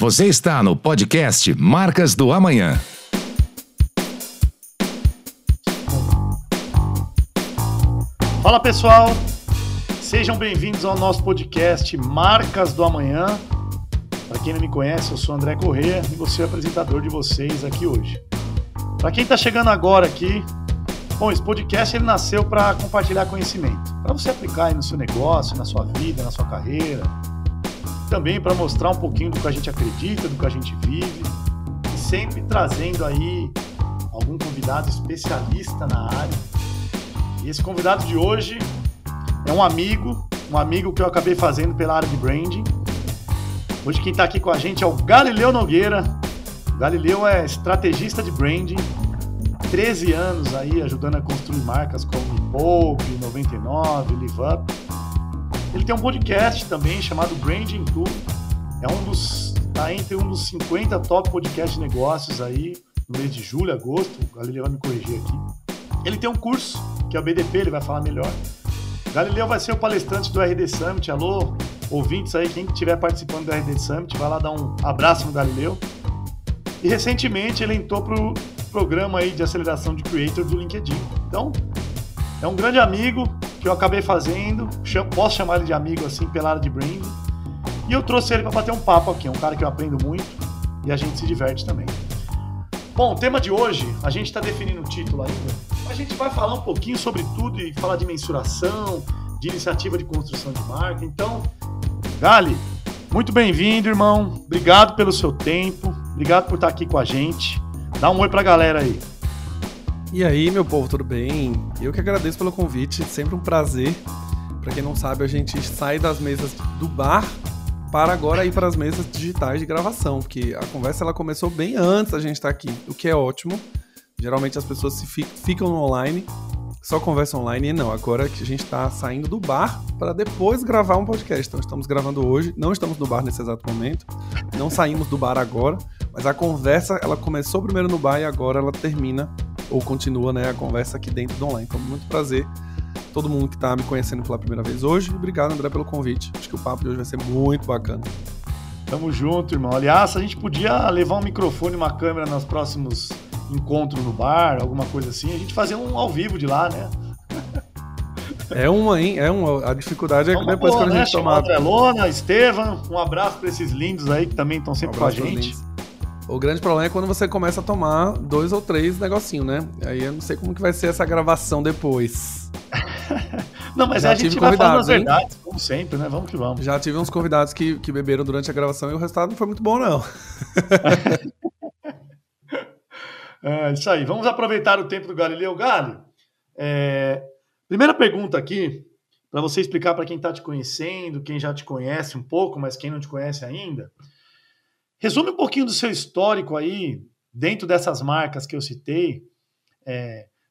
Você está no podcast Marcas do Amanhã. Fala pessoal, sejam bem-vindos ao nosso podcast Marcas do Amanhã. Para quem não me conhece, eu sou André Corrêa e vou ser o apresentador de vocês aqui hoje. Para quem está chegando agora aqui, bom, esse podcast ele nasceu para compartilhar conhecimento, para você aplicar aí no seu negócio, na sua vida, na sua carreira, também para mostrar um pouquinho do que a gente acredita, do que a gente vive, e sempre trazendo aí algum convidado especialista na área. E esse convidado de hoje é um amigo que eu acabei fazendo pela área de branding. Hoje quem está aqui com a gente é o Galileu Nogueira. O Galileu é estrategista de branding, 13 anos aí ajudando a construir marcas como Me Poupe, 99, Live Up. Ele tem um podcast também chamado Branding Tool. Está entre um dos 50 top podcasts de negócios aí no mês de julho, agosto. O Galileu vai me corrigir aqui. Ele tem um curso, que é o BDP, ele vai falar melhor. O Galileu vai ser o palestrante do RD Summit. Alô, ouvintes aí, quem estiver participando do RD Summit, vai lá dar um abraço no Galileu. E recentemente ele entrou pro programa aí de aceleração de creator do LinkedIn. Então, é um grande amigo que eu acabei fazendo, posso chamar ele de amigo assim pela área de branding, e eu trouxe ele para bater um papo aqui, é um cara que eu aprendo muito e a gente se diverte também. Bom, o tema de hoje, a gente está definindo o título ainda, a gente vai falar um pouquinho sobre tudo e falar de mensuração, de iniciativa de construção de marca. Então, Gali, muito bem-vindo, irmão, obrigado pelo seu tempo, obrigado por estar aqui com a gente. Dá um oi pra galera aí. E aí, meu povo, tudo bem? Eu que agradeço pelo convite, sempre um prazer. Pra quem não sabe, a gente sai das mesas do bar para agora ir para as mesas digitais de gravação, porque a conversa ela começou bem antes da gente estar aqui, o que é ótimo. Geralmente as pessoas ficam online, só conversam online, e não, agora que a gente está saindo do bar para depois gravar um podcast. Então estamos gravando hoje, não estamos no bar nesse exato momento, não saímos do bar agora, mas a conversa, ela começou primeiro no bar e agora ela termina, ou continua, né, a conversa aqui dentro do online. Então, muito prazer todo mundo que está me conhecendo pela primeira vez hoje. Obrigado, André, pelo convite. Acho que o papo de hoje vai ser muito bacana. Tamo junto, irmão. Aliás, a gente podia levar um microfone e uma câmera nos próximos encontros no bar, alguma coisa assim. A gente fazia um ao vivo de lá, né? É uma, hein? É uma. A dificuldade é que depois quando a gente tomar... André Lona, Estevam, um abraço para esses lindos aí que também estão sempre com a gente. O grande problema é quando você começa a tomar 2 ou 3 negocinhos, né? Aí eu não sei como que vai ser essa gravação depois. Não, mas a gente vai falando as verdades, como sempre, né? Vamos que vamos. Já tive uns convidados que beberam durante a gravação e o resultado não foi muito bom, não. É isso aí. Vamos aproveitar o tempo do Galileu. Galho, primeira pergunta aqui, para você explicar para quem está te conhecendo, quem já te conhece um pouco, mas quem não te conhece ainda... Resume um pouquinho do seu histórico aí, dentro dessas marcas que eu citei,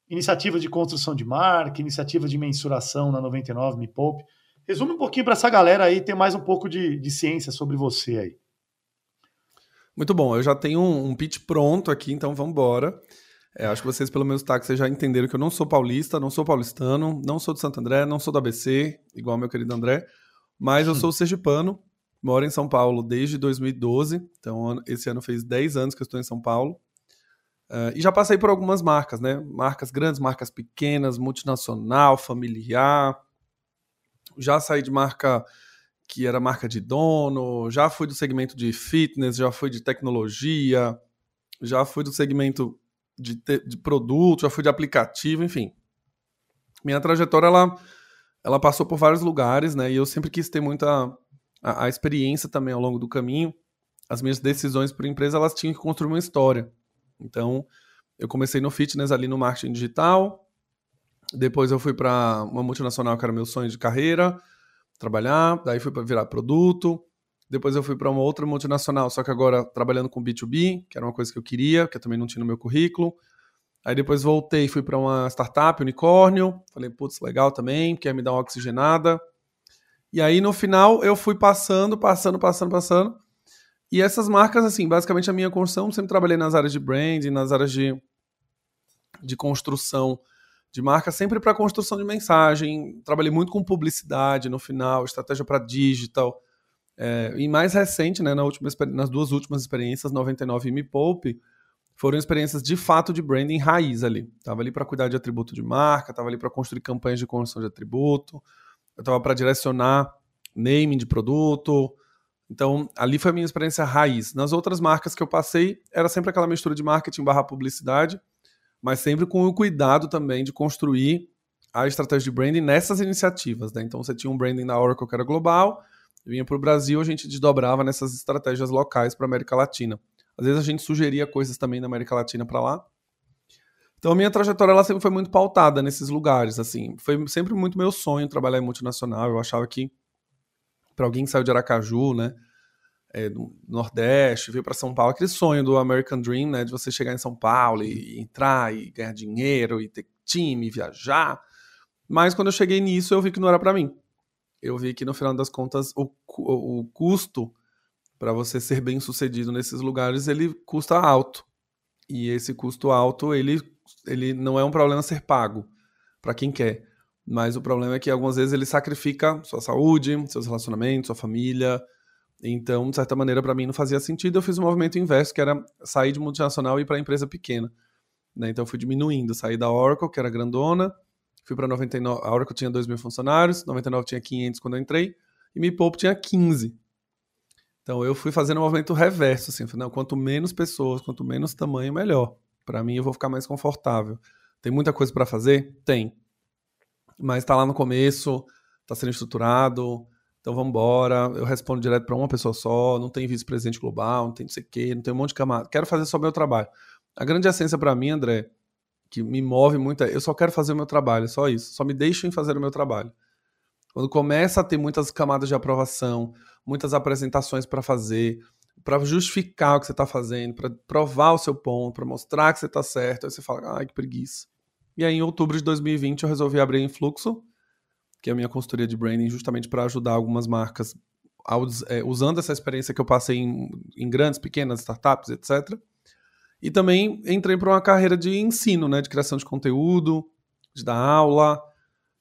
iniciativa de construção de marca, iniciativa de mensuração na 99, Me Poupe. Resume um pouquinho para essa galera aí, ter mais um pouco de ciência sobre você aí. Muito bom, eu já tenho um pitch pronto aqui, então vamos embora. Acho que vocês, pelo meu sotaque, já entenderam que eu não sou paulista, não sou paulistano, não sou de Santo André, não sou do ABC, igual meu querido André, mas eu sou sergipano. Moro em São Paulo desde 2012, então esse ano fez 10 anos que eu estou em São Paulo. E já passei por algumas marcas, né? Marcas grandes, marcas pequenas, multinacional, familiar. Já saí de marca que era marca de dono, já fui do segmento de fitness, já fui de tecnologia, já fui do segmento de produto, já fui de aplicativo, enfim. Minha trajetória, ela passou por vários lugares, né? E eu sempre quis ter muita... A experiência também ao longo do caminho, as minhas decisões por empresa, elas tinham que construir uma história. Então, eu comecei no fitness ali no marketing digital, depois eu fui para uma multinacional que era meu sonho de carreira, trabalhar, daí fui para virar produto, depois eu fui para uma outra multinacional, só que agora trabalhando com B2B, que era uma coisa que eu queria, que eu também não tinha no meu currículo. Aí depois voltei, fui para uma startup, unicórnio, falei, putz, legal também, quer me dar uma oxigenada. E aí, no final, eu fui passando. E essas marcas, assim, basicamente a minha construção, sempre trabalhei nas áreas de branding, nas áreas de construção de marca, sempre para construção de mensagem. Trabalhei muito com publicidade no final, estratégia para digital. E mais recente, né, nas duas últimas experiências, 99 e Me Poupe, foram experiências de fato de branding raiz ali. Estava ali para cuidar de atributo de marca, estava ali para construir campanhas de construção de atributo, eu estava para direcionar naming de produto. Então, ali foi a minha experiência raiz. Nas outras marcas que eu passei, era sempre aquela mistura de marketing / publicidade, mas sempre com o cuidado também de construir a estratégia de branding nessas iniciativas, né? Então, você tinha um branding da Oracle que era global, vinha para o Brasil, a gente desdobrava nessas estratégias locais para a América Latina. Às vezes a gente sugeria coisas também da América Latina para lá. Então a minha trajetória ela sempre foi muito pautada nesses lugares, assim. Foi sempre muito meu sonho trabalhar em multinacional. Eu achava que para alguém que saiu de Aracaju, né, do Nordeste, veio para São Paulo, aquele sonho do American Dream, né, de você chegar em São Paulo e entrar e ganhar dinheiro e ter time, e viajar. Mas quando eu cheguei nisso, eu vi que não era para mim. Eu vi que no final das contas o custo para você ser bem sucedido nesses lugares, ele custa alto. E esse custo alto, ele não é um problema ser pago para quem quer. Mas o problema é que algumas vezes ele sacrifica sua saúde, seus relacionamentos, sua família. Então, de certa maneira, para mim não fazia sentido. Eu fiz um movimento inverso, que era sair de multinacional e ir para empresa pequena, né? Então eu fui diminuindo, saí da Oracle, que era grandona, fui para 99, a Oracle tinha 2.000 funcionários, 99 tinha 500 quando eu entrei, e Me Poupe tinha 15. Então eu fui fazendo um movimento reverso, assim, falei, não, quanto menos pessoas, quanto menos tamanho, melhor. Para mim eu vou ficar mais confortável. Tem muita coisa para fazer? Tem. Mas tá lá no começo, tá sendo estruturado, então vamos embora, eu respondo direto para uma pessoa só, não tem vice-presidente global, não tem não sei o quê, não tem um monte de camada, quero fazer só meu trabalho. A grande essência para mim, André, que me move muito, eu só quero fazer o meu trabalho, só isso, só me deixem fazer o meu trabalho. Quando começa a ter muitas camadas de aprovação, muitas apresentações para fazer, para justificar o que você está fazendo, para provar o seu ponto, para mostrar que você está certo, aí você fala, ai, que preguiça. E aí, em outubro de 2020, eu resolvi abrir a Influxo, que é a minha consultoria de branding, justamente para ajudar algumas marcas, usando essa experiência que eu passei em grandes, pequenas startups, etc., e também entrei para uma carreira de ensino, né, de criação de conteúdo, de dar aula.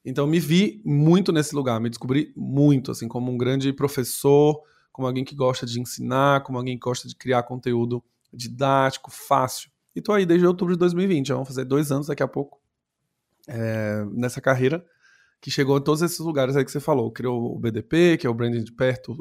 Então me vi muito nesse lugar, me descobri muito, assim, como um grande professor, como alguém que gosta de ensinar, como alguém que gosta de criar conteúdo didático, fácil. E tô aí desde outubro de 2020, já vão fazer 2 anos daqui a pouco, nessa carreira, que chegou em todos esses lugares aí que você falou. Criou o BDP, que é o Branding de Perto,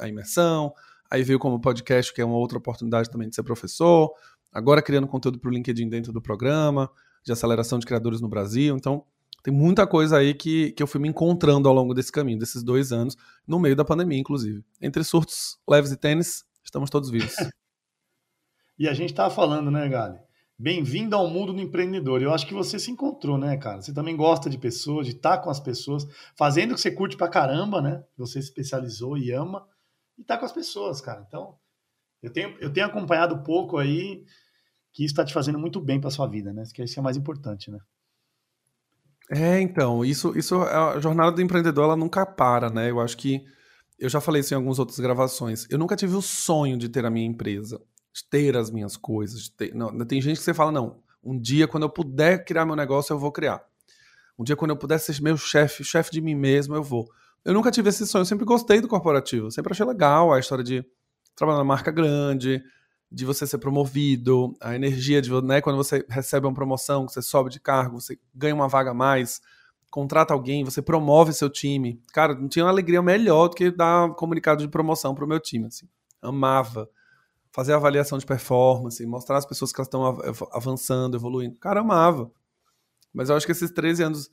a imersão, aí veio como podcast, que é uma outra oportunidade também de ser professor, agora criando conteúdo para o LinkedIn dentro do programa, de aceleração de criadores no Brasil. Então, tem muita coisa aí que eu fui me encontrando ao longo desse caminho, desses 2 anos, no meio da pandemia, inclusive. Entre surtos, leves e tênis, estamos todos vivos. E a gente estava falando, né, Gali? Bem-vindo ao mundo do empreendedor. Eu acho que você se encontrou, né, cara? Você também gosta de pessoas, de estar com as pessoas, fazendo o que você curte pra caramba, né? Você se especializou e ama, e tá com as pessoas, cara. Então, eu tenho acompanhado pouco aí, que isso está te fazendo muito bem para sua vida, né? Que isso é mais importante, né? Então, isso a jornada do empreendedor, ela nunca para, né? Eu acho que, eu já falei isso em algumas outras gravações, eu nunca tive o sonho de ter a minha empresa, de ter as minhas coisas, não, tem gente que você fala, não, um dia quando eu puder criar meu negócio, eu vou criar. Um dia quando eu puder ser meu chefe de mim mesmo, eu vou. Eu nunca tive esse sonho, eu sempre gostei do corporativo, sempre achei legal a história de trabalhar na marca grande, de você ser promovido, a energia de, né, quando você recebe uma promoção, que você sobe de cargo, você ganha uma vaga a mais, contrata alguém, você promove seu time. Cara, não tinha uma alegria melhor do que dar comunicado de promoção pro meu time, assim. Amava. Fazer avaliação de performance, mostrar às pessoas que elas estão avançando, evoluindo. Cara, amava. Mas eu acho que esses 13 anos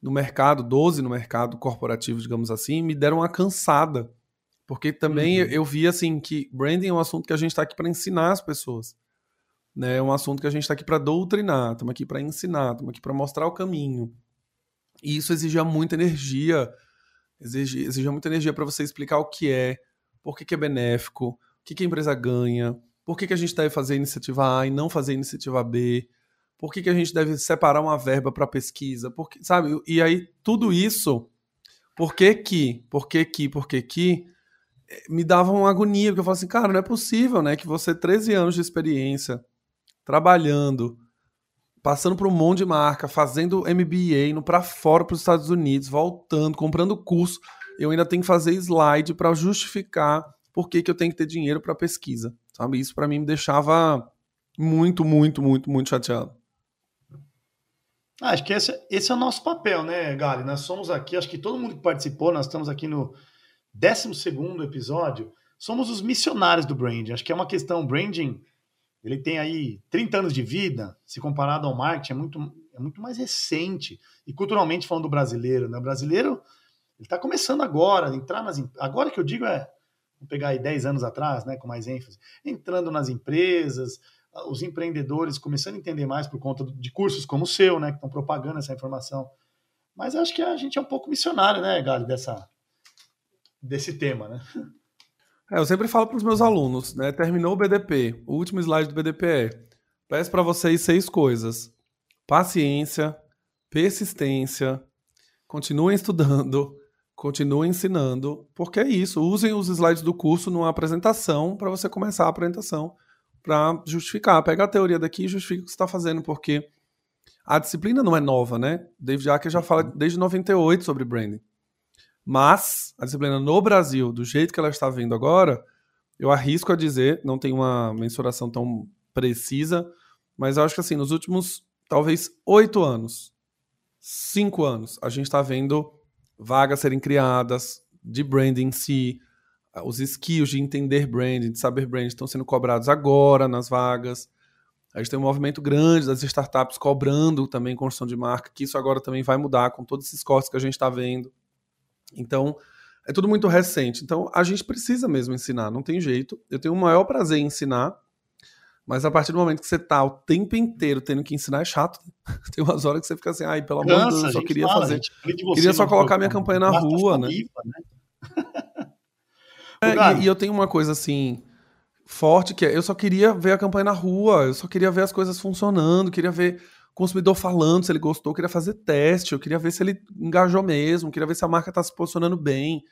no mercado, 12 no mercado corporativo, digamos assim, me deram uma cansada. Porque também eu vi, assim, que branding é um assunto que a gente está aqui para ensinar as pessoas, né? É um assunto que a gente está aqui para doutrinar, estamos aqui para ensinar, estamos aqui para mostrar o caminho. E isso exigia muita energia, exigia muita energia para você explicar o que é, por que é benéfico, o que a empresa ganha, por que a gente deve fazer iniciativa A e não fazer iniciativa B, por que a gente deve separar uma verba para pesquisa, porque, sabe? E aí, tudo isso, por que me dava uma agonia, porque eu falava assim, cara, não é possível, né, que você, 13 anos de experiência, trabalhando, passando por um monte de marca, fazendo MBA, indo pra fora, pros Estados Unidos, voltando, comprando curso, eu ainda tenho que fazer slide para justificar por que eu tenho que ter dinheiro para pesquisa, sabe? Isso para mim me deixava muito chateado. Acho que esse é o nosso papel, né, Gali? Nós somos aqui, acho que todo mundo que participou, nós estamos aqui no 12º episódio, somos os missionários do branding. Acho que é uma questão, branding, ele tem aí 30 anos de vida, se comparado ao marketing, é muito mais recente. E culturalmente falando do brasileiro, né? O brasileiro, ele está começando agora, agora que eu digo é, vou pegar aí 10 anos atrás, né, com mais ênfase, entrando nas empresas, os empreendedores começando a entender mais por conta de cursos como o seu, né, que estão propagando essa informação. Mas acho que a gente é um pouco missionário, né, Gali, desse tema, né? Eu sempre falo para os meus alunos, né, terminou o BDP, o último slide do BDP peço para vocês 6 coisas: paciência, persistência, continuem estudando, continuem ensinando, porque é isso, usem os slides do curso numa apresentação para você começar a apresentação, para justificar, pega a teoria daqui e justifica o que você está fazendo, porque a disciplina não é nova, né? David Aaker já fala desde 98 sobre branding, mas a disciplina no Brasil, do jeito que ela está vindo agora, eu arrisco a dizer, não tem uma mensuração tão precisa, mas eu acho que assim, nos últimos talvez 8 anos, 5 anos, a gente está vendo vagas serem criadas de branding em si. Os skills de entender branding, de saber branding, estão sendo cobrados agora nas vagas. A gente tem um movimento grande das startups cobrando também construção de marca, que isso agora também vai mudar com todos esses cortes que a gente está vendo. Então, é tudo muito recente. Então, a gente precisa mesmo ensinar, não tem jeito. Eu tenho o maior prazer em ensinar, mas a partir do momento que você está o tempo inteiro tendo que ensinar, é chato. Tem umas horas que você fica assim, ai, pelo amor de Deus, eu só queria fazer. Queria só colocar minha campanha na rua, né? E eu tenho uma coisa assim forte, que é, eu só queria ver a campanha na rua, eu só queria ver as coisas funcionando, queria ver o consumidor falando se ele gostou, queria fazer teste, eu queria ver se ele engajou mesmo, queria ver se a marca está se posicionando bem,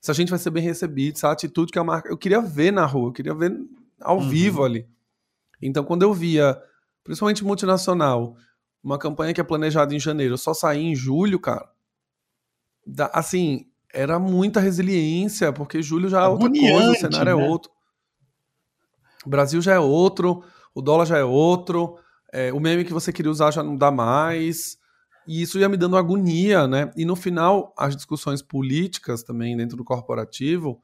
se a gente vai ser bem recebido, se a atitude que a marca... Eu queria ver na rua, eu queria ver ao vivo ali. Então quando eu via, principalmente multinacional, uma campanha que é planejada em janeiro, eu só saí em julho, cara, assim... Era muita resiliência, porque julho já é outra coisa, o cenário é outro. O Brasil já é outro, o dólar já é outro, o meme que você queria usar já não dá mais, e isso ia me dando agonia, né? E no final, as discussões políticas também dentro do corporativo,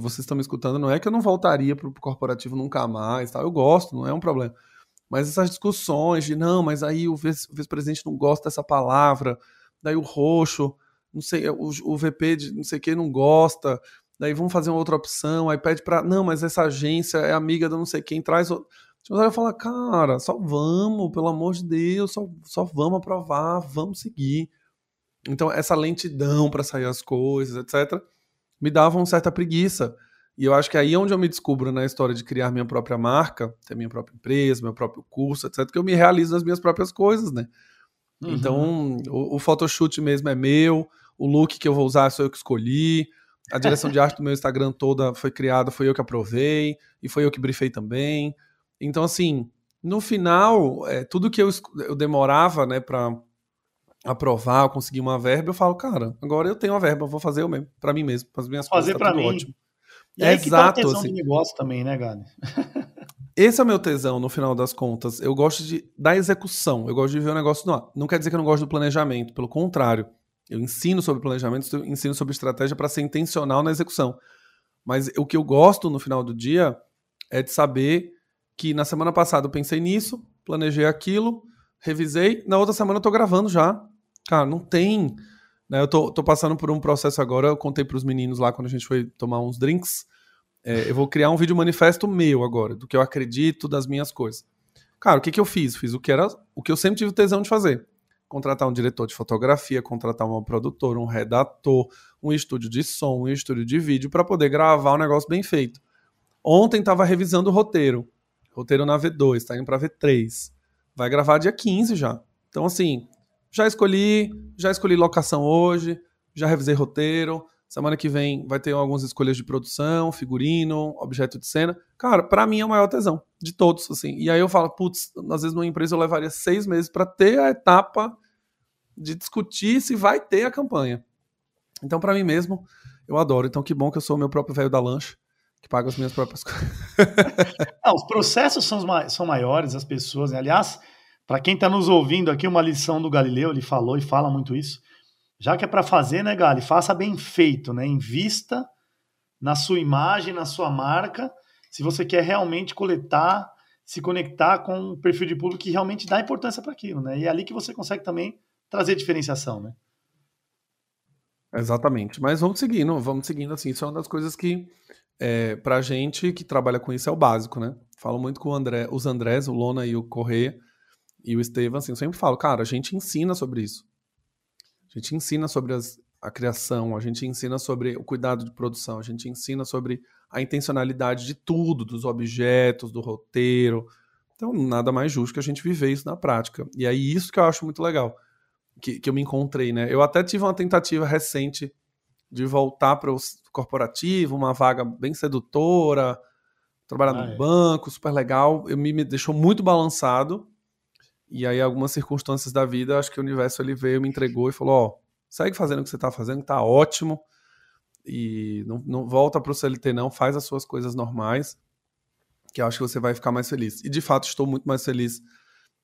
vocês estão me escutando, não é que eu não voltaria para o corporativo nunca mais, tá? Eu gosto, não é um problema. Mas essas discussões de, não, mas aí o vice-presidente não gosta dessa palavra, daí o roxo... não sei, o VP de não sei quem não gosta, daí vamos fazer uma outra opção, aí pede pra, não, mas essa agência é amiga da não sei quem, traz outro. Aí eu falo, cara, só vamos, pelo amor de Deus, só vamos aprovar, vamos seguir. Então essa lentidão para sair as coisas, etc, me dava uma certa preguiça. E eu acho que aí é onde eu me descubro na história de criar minha própria marca, ter minha própria empresa, meu próprio curso, etc, que eu me realizo nas minhas próprias coisas, né? Então o photoshoot mesmo é meu, o look que eu vou usar sou eu que escolhi, a direção de arte do meu Instagram toda foi criada, foi eu que aprovei, e foi eu que briefei também. Então, assim, no final, tudo que eu demorava, né, pra aprovar, eu conseguir uma verba, eu falo, cara, agora eu tenho a verba, eu vou fazer eu mesmo, pra mim mesmo, para as minhas coisas, fazer tá pra mim. Ótimo. E aí que tá a tesão assim, de negócio também, né, Gale? Esse é o meu tesão, no final das contas. Eu gosto da execução, eu gosto de ver o negócio no ar. Não quer dizer que eu não gosto do planejamento, pelo contrário. Eu ensino sobre planejamento, eu ensino sobre estratégia para ser intencional na execução. Mas o que eu gosto no final do dia é de saber que na semana passada eu pensei nisso, planejei aquilo, revisei, na outra semana eu tô gravando já. Cara, não tem... Né? Eu tô passando por um processo agora, eu contei para os meninos lá quando a gente foi tomar uns drinks, eu vou criar um vídeo manifesto meu agora, do que eu acredito, das minhas coisas. Cara, o que eu fiz? Fiz o que eu sempre tive tesão de fazer. Contratar um diretor de fotografia, contratar uma produtora, um redator, um estúdio de som, um estúdio de vídeo, para poder gravar um negócio bem feito. Ontem estava revisando o roteiro. Roteiro na V2, está indo para V3. Vai gravar dia 15 já. Então, assim, já escolhi locação hoje, já revisei roteiro. Semana que vem vai ter algumas escolhas de produção, figurino, objeto de cena. Cara, pra mim é o maior tesão de todos, assim. E aí eu falo, putz, às vezes numa empresa eu levaria 6 meses pra ter a etapa de discutir se vai ter a campanha. Então, para mim mesmo, eu adoro. Então, que bom que eu sou o meu próprio velho da lancha, que paga as minhas próprias coisas. Não, os processos são maiores, as pessoas, né? Aliás, para quem está nos ouvindo aqui, uma lição do Galileu, ele falou e fala muito isso. Já que é para fazer, né, Gali? Faça bem feito, né? Invista na sua imagem, na sua marca, se você quer realmente coletar, se conectar com um perfil de público que realmente dá importância para aquilo, né? E é ali que você consegue também trazer diferenciação, né? Exatamente. Mas vamos seguindo assim. Isso é uma das coisas que, pra gente que trabalha com isso, é o básico, né? Falo muito com o André, os Andrés, o Lona e o Corrêa e o Estevam, assim, eu sempre falo, cara, a gente ensina sobre isso. A gente ensina sobre a criação, a gente ensina sobre o cuidado de produção, a gente ensina sobre a intencionalidade de tudo, dos objetos, do roteiro. Então, nada mais justo que a gente viver isso na prática. E é isso que eu acho muito legal, que eu me encontrei, né? Eu até tive uma tentativa recente de voltar para o corporativo, uma vaga bem sedutora, trabalhar no banco, super legal. Me deixou muito balançado. E aí, algumas circunstâncias da vida, acho que o universo ele veio, me entregou e falou, segue fazendo o que você está fazendo, tá ótimo, e não volta para o CLT não, faz as suas coisas normais, que eu acho que você vai ficar mais feliz. E, de fato, estou muito mais feliz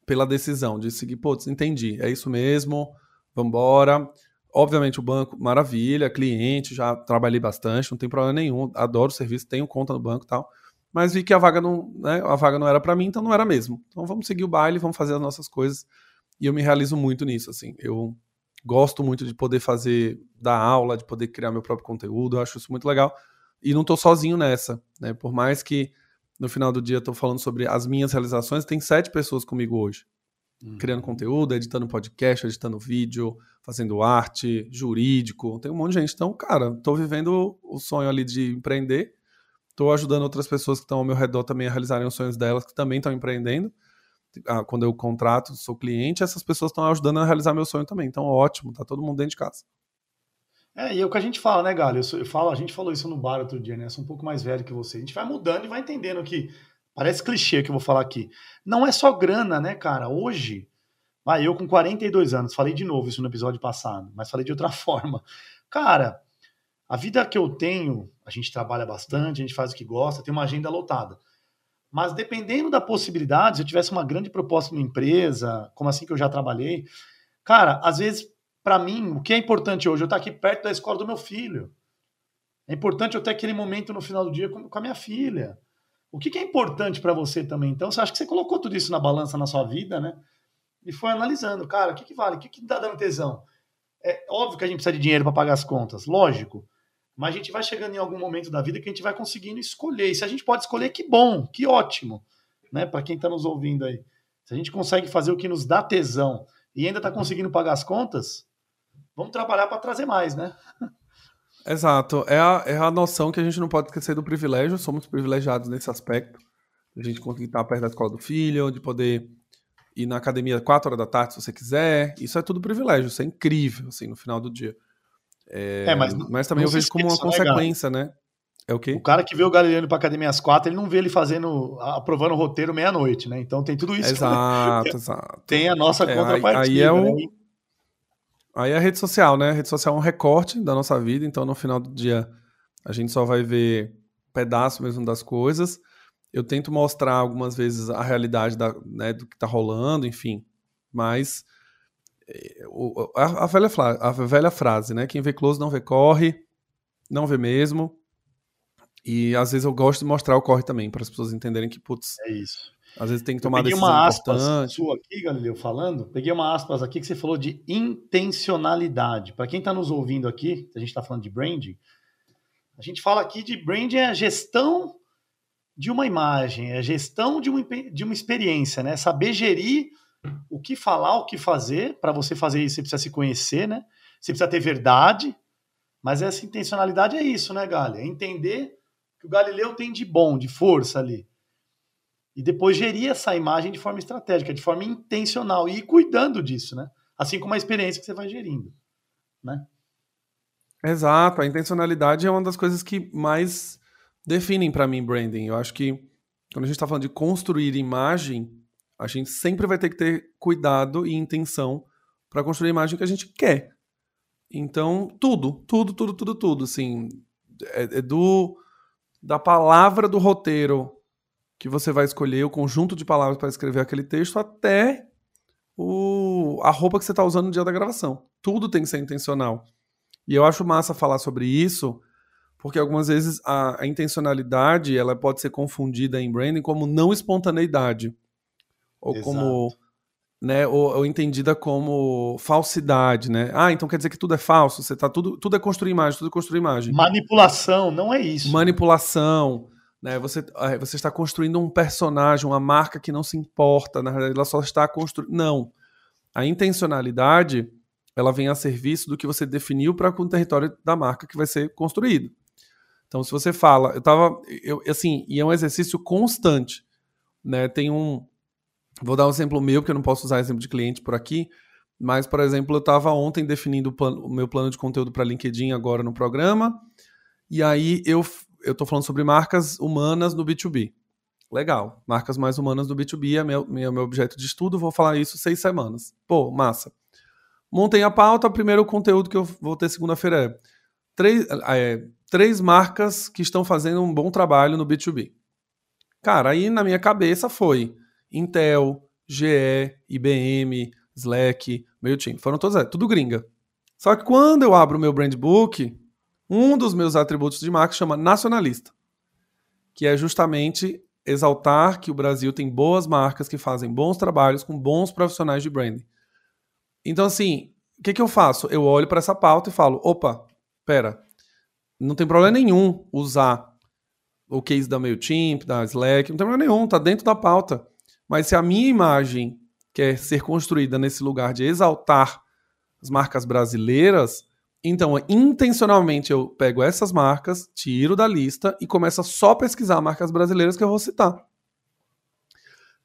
pela decisão de seguir, entendi, é isso mesmo, vamos embora. Obviamente, o banco, maravilha, cliente, já trabalhei bastante, não tem problema nenhum, adoro o serviço, tenho conta no banco e tal. Mas vi que a vaga não era para mim, então não era mesmo. Então vamos seguir o baile, vamos fazer as nossas coisas. E eu me realizo muito nisso, assim. Eu gosto muito de poder dar aula, de poder criar meu próprio conteúdo. Eu acho isso muito legal. E não estou sozinho nessa, né? Por mais que no final do dia estou falando sobre as minhas realizações, tem 7 pessoas comigo hoje. Criando conteúdo, editando podcast, editando vídeo, fazendo arte, jurídico. Tem um monte de gente. Então, cara, estou vivendo o sonho ali de empreender. Estou ajudando outras pessoas que estão ao meu redor também a realizarem os sonhos delas, que também estão empreendendo. Quando eu contrato, sou cliente, essas pessoas estão ajudando a realizar meu sonho também. Então, ótimo, tá todo mundo dentro de casa. E é o que a gente fala, né, Galho? A gente falou isso no bar outro dia, né? Eu sou um pouco mais velho que você. A gente vai mudando e vai entendendo que... Parece clichê que eu vou falar aqui. Não é só grana, né, cara? Hoje, eu com 42 anos, falei de novo isso no episódio passado, mas falei de outra forma. Cara... A vida que eu tenho, a gente trabalha bastante, a gente faz o que gosta, tem uma agenda lotada. Mas dependendo da possibilidade, se eu tivesse uma grande proposta numa empresa, como assim que eu já trabalhei, cara, às vezes, para mim, o que é importante hoje? Eu estar aqui perto da escola do meu filho. É importante eu ter aquele momento no final do dia com a minha filha. O que é importante para você também? Então, você acha que você colocou tudo isso na balança na sua vida, né? E foi analisando, cara, o que vale? O que dá dando tesão? É óbvio que a gente precisa de dinheiro para pagar as contas, lógico. Mas a gente vai chegando em algum momento da vida que a gente vai conseguindo escolher. E se a gente pode escolher, que bom, que ótimo, né? Para quem está nos ouvindo aí. Se a gente consegue fazer o que nos dá tesão e ainda está conseguindo pagar as contas, vamos trabalhar para trazer mais, né? Exato. É a noção que a gente não pode esquecer do privilégio. Somos privilegiados nesse aspecto. A gente conseguir estar perto da escola do filho, de poder ir na academia 4 horas da tarde se você quiser. Isso é tudo privilégio. Isso é incrível, assim, no final do dia. Mas também eu vejo como uma consequência, né? É o quê? O cara que vê o Galileu pra academia às 4, ele não vê ele aprovando o roteiro meia-noite, né? Então tem tudo isso. Exato. Tem a nossa contrapartida. Aí é a rede social, né? A rede social é um recorte da nossa vida, então no final do dia a gente só vai ver pedaço mesmo das coisas. Eu tento mostrar algumas vezes a realidade né, do que tá rolando, enfim, mas... A velha frase, né? Quem vê close não vê corre, não vê mesmo. E às vezes eu gosto de mostrar o corre também, para as pessoas entenderem que, é isso. Às vezes tem que tomar decisão importante. Sua aqui, Galileu, falando. Peguei uma aspas aqui que você falou de intencionalidade. Para quem está nos ouvindo aqui, a gente está falando de branding, a gente fala aqui de branding é a gestão de uma imagem, é a gestão de uma experiência, né? Saber gerir o que falar, o que fazer. Para você fazer isso, você precisa se conhecer, né? Você precisa ter verdade. Mas essa intencionalidade é isso, né, Gali? É entender que o Galileu tem de bom, de força ali. E depois gerir essa imagem de forma estratégica, de forma intencional. E ir cuidando disso, né? Assim como a experiência que você vai gerindo, né? Exato. A intencionalidade é uma das coisas que mais definem para mim branding. Eu acho que quando a gente está falando de construir imagem, a gente sempre vai ter que ter cuidado e intenção para construir a imagem que a gente quer. Então, tudo, assim, da palavra do roteiro que você vai escolher, o conjunto de palavras para escrever aquele texto, até a roupa que você está usando no dia da gravação. Tudo tem que ser intencional. E eu acho massa falar sobre isso, porque algumas vezes a intencionalidade, ela pode ser confundida em branding como não espontaneidade. Ou Exato. Como... né, ou entendida como falsidade, né? Ah, então quer dizer que tudo é falso, você tá tudo é construir imagem, tudo é construir imagem. Manipulação, não é isso. Manipulação, né? Você está construindo um personagem, uma marca que não se importa, na realidade ela só está construindo... Não. A intencionalidade, ela vem a serviço do que você definiu para o território da marca que vai ser construído. Então, se você fala... e é um exercício constante, né? Tem um... Vou dar um exemplo meu, porque eu não posso usar exemplo de cliente por aqui, mas, por exemplo, eu estava ontem definindo o meu plano de conteúdo para LinkedIn agora no programa, e aí eu estou falando sobre marcas humanas no B2B. Legal, marcas mais humanas no B2B é meu objeto de estudo, vou falar isso 6 semanas. Pô, massa. Montei a pauta, primeiro o conteúdo que eu vou ter segunda-feira é três marcas que estão fazendo um bom trabalho no B2B. Cara, aí na minha cabeça foi... Intel, GE, IBM, Slack, MailChimp. Foram todas, tudo gringa. Só que quando eu abro o meu brand book, um dos meus atributos de marca chama nacionalista, que é justamente exaltar que o Brasil tem boas marcas que fazem bons trabalhos com bons profissionais de branding. Então, assim, o que eu faço? Eu olho para essa pauta e falo, opa, pera, não tem problema nenhum usar o case da MailChimp, da Slack, não tem problema nenhum, tá dentro da pauta. Mas se a minha imagem quer ser construída nesse lugar de exaltar as marcas brasileiras, então intencionalmente eu pego essas marcas, tiro da lista e começo só a pesquisar marcas brasileiras que eu vou citar.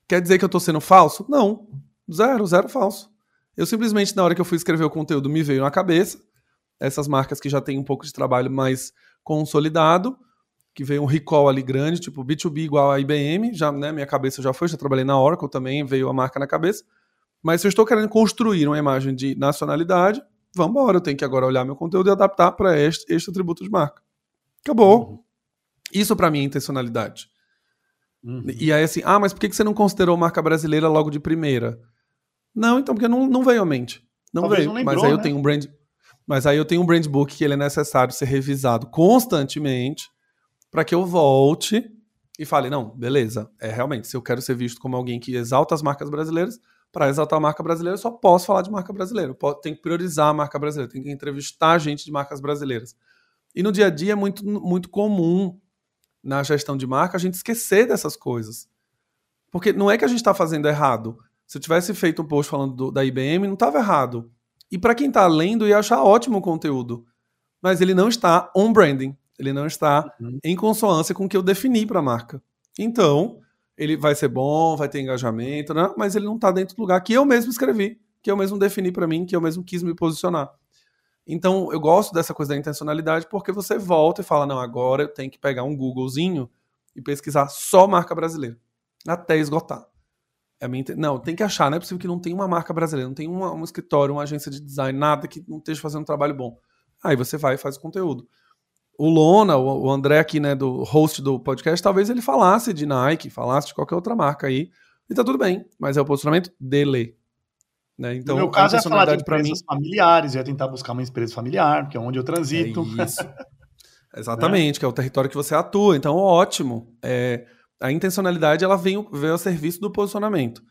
Quer dizer que eu estou sendo falso? Não. Zero falso. Eu simplesmente, na hora que eu fui escrever o conteúdo, me veio na cabeça essas marcas que já têm um pouco de trabalho mais consolidado, que veio um recall ali grande, tipo B2B igual a IBM, já, né, minha cabeça já foi, já trabalhei na Oracle também, veio a marca na cabeça, mas se eu estou querendo construir uma imagem de nacionalidade, vamos embora, eu tenho que agora olhar meu conteúdo e adaptar para este atributo de marca. Acabou. Uhum. Isso para mim é intencionalidade. Uhum. E aí assim, mas por que você não considerou marca brasileira logo de primeira? Não, então, porque não veio à mente. Não Talvez veio, não lembrou, mas aí né? Mas aí eu tenho um brand book que ele é necessário ser revisado constantemente, para que eu volte e fale, não, beleza, realmente, se eu quero ser visto como alguém que exalta as marcas brasileiras, para exaltar a marca brasileira, eu só posso falar de marca brasileira, tem que priorizar a marca brasileira, tem que entrevistar gente de marcas brasileiras. E no dia a dia é muito, muito comum na gestão de marca a gente esquecer dessas coisas. Porque não é que a gente está fazendo errado. Se eu tivesse feito um post falando da IBM, não estava errado. E para quem está lendo, ia achar ótimo o conteúdo. Mas ele não está on branding. Ele não está em consonância com o que eu defini para a marca. Então, ele vai ser bom, vai ter engajamento, né? Mas ele não está dentro do lugar que eu mesmo escrevi, que eu mesmo defini para mim, que eu mesmo quis me posicionar. Então, eu gosto dessa coisa da intencionalidade porque você volta e fala, não, agora eu tenho que pegar um Googlezinho e pesquisar só marca brasileira, até esgotar. Não, tem que achar, não é possível que não tenha uma marca brasileira, não tem um escritório, uma agência de design, nada que não esteja fazendo um trabalho bom. Aí você vai e faz o conteúdo. O Lona, o André aqui, né, do host do podcast, talvez ele falasse de Nike, falasse de qualquer outra marca aí, e tá tudo bem, mas é o posicionamento dele. Né? Então, no meu caso, é falar de empresas familiares, ia tentar buscar uma empresa familiar, que é onde eu transito. É isso. Exatamente, né? Que é o território que você atua, então ótimo. A intencionalidade, ela veio ao serviço do posicionamento.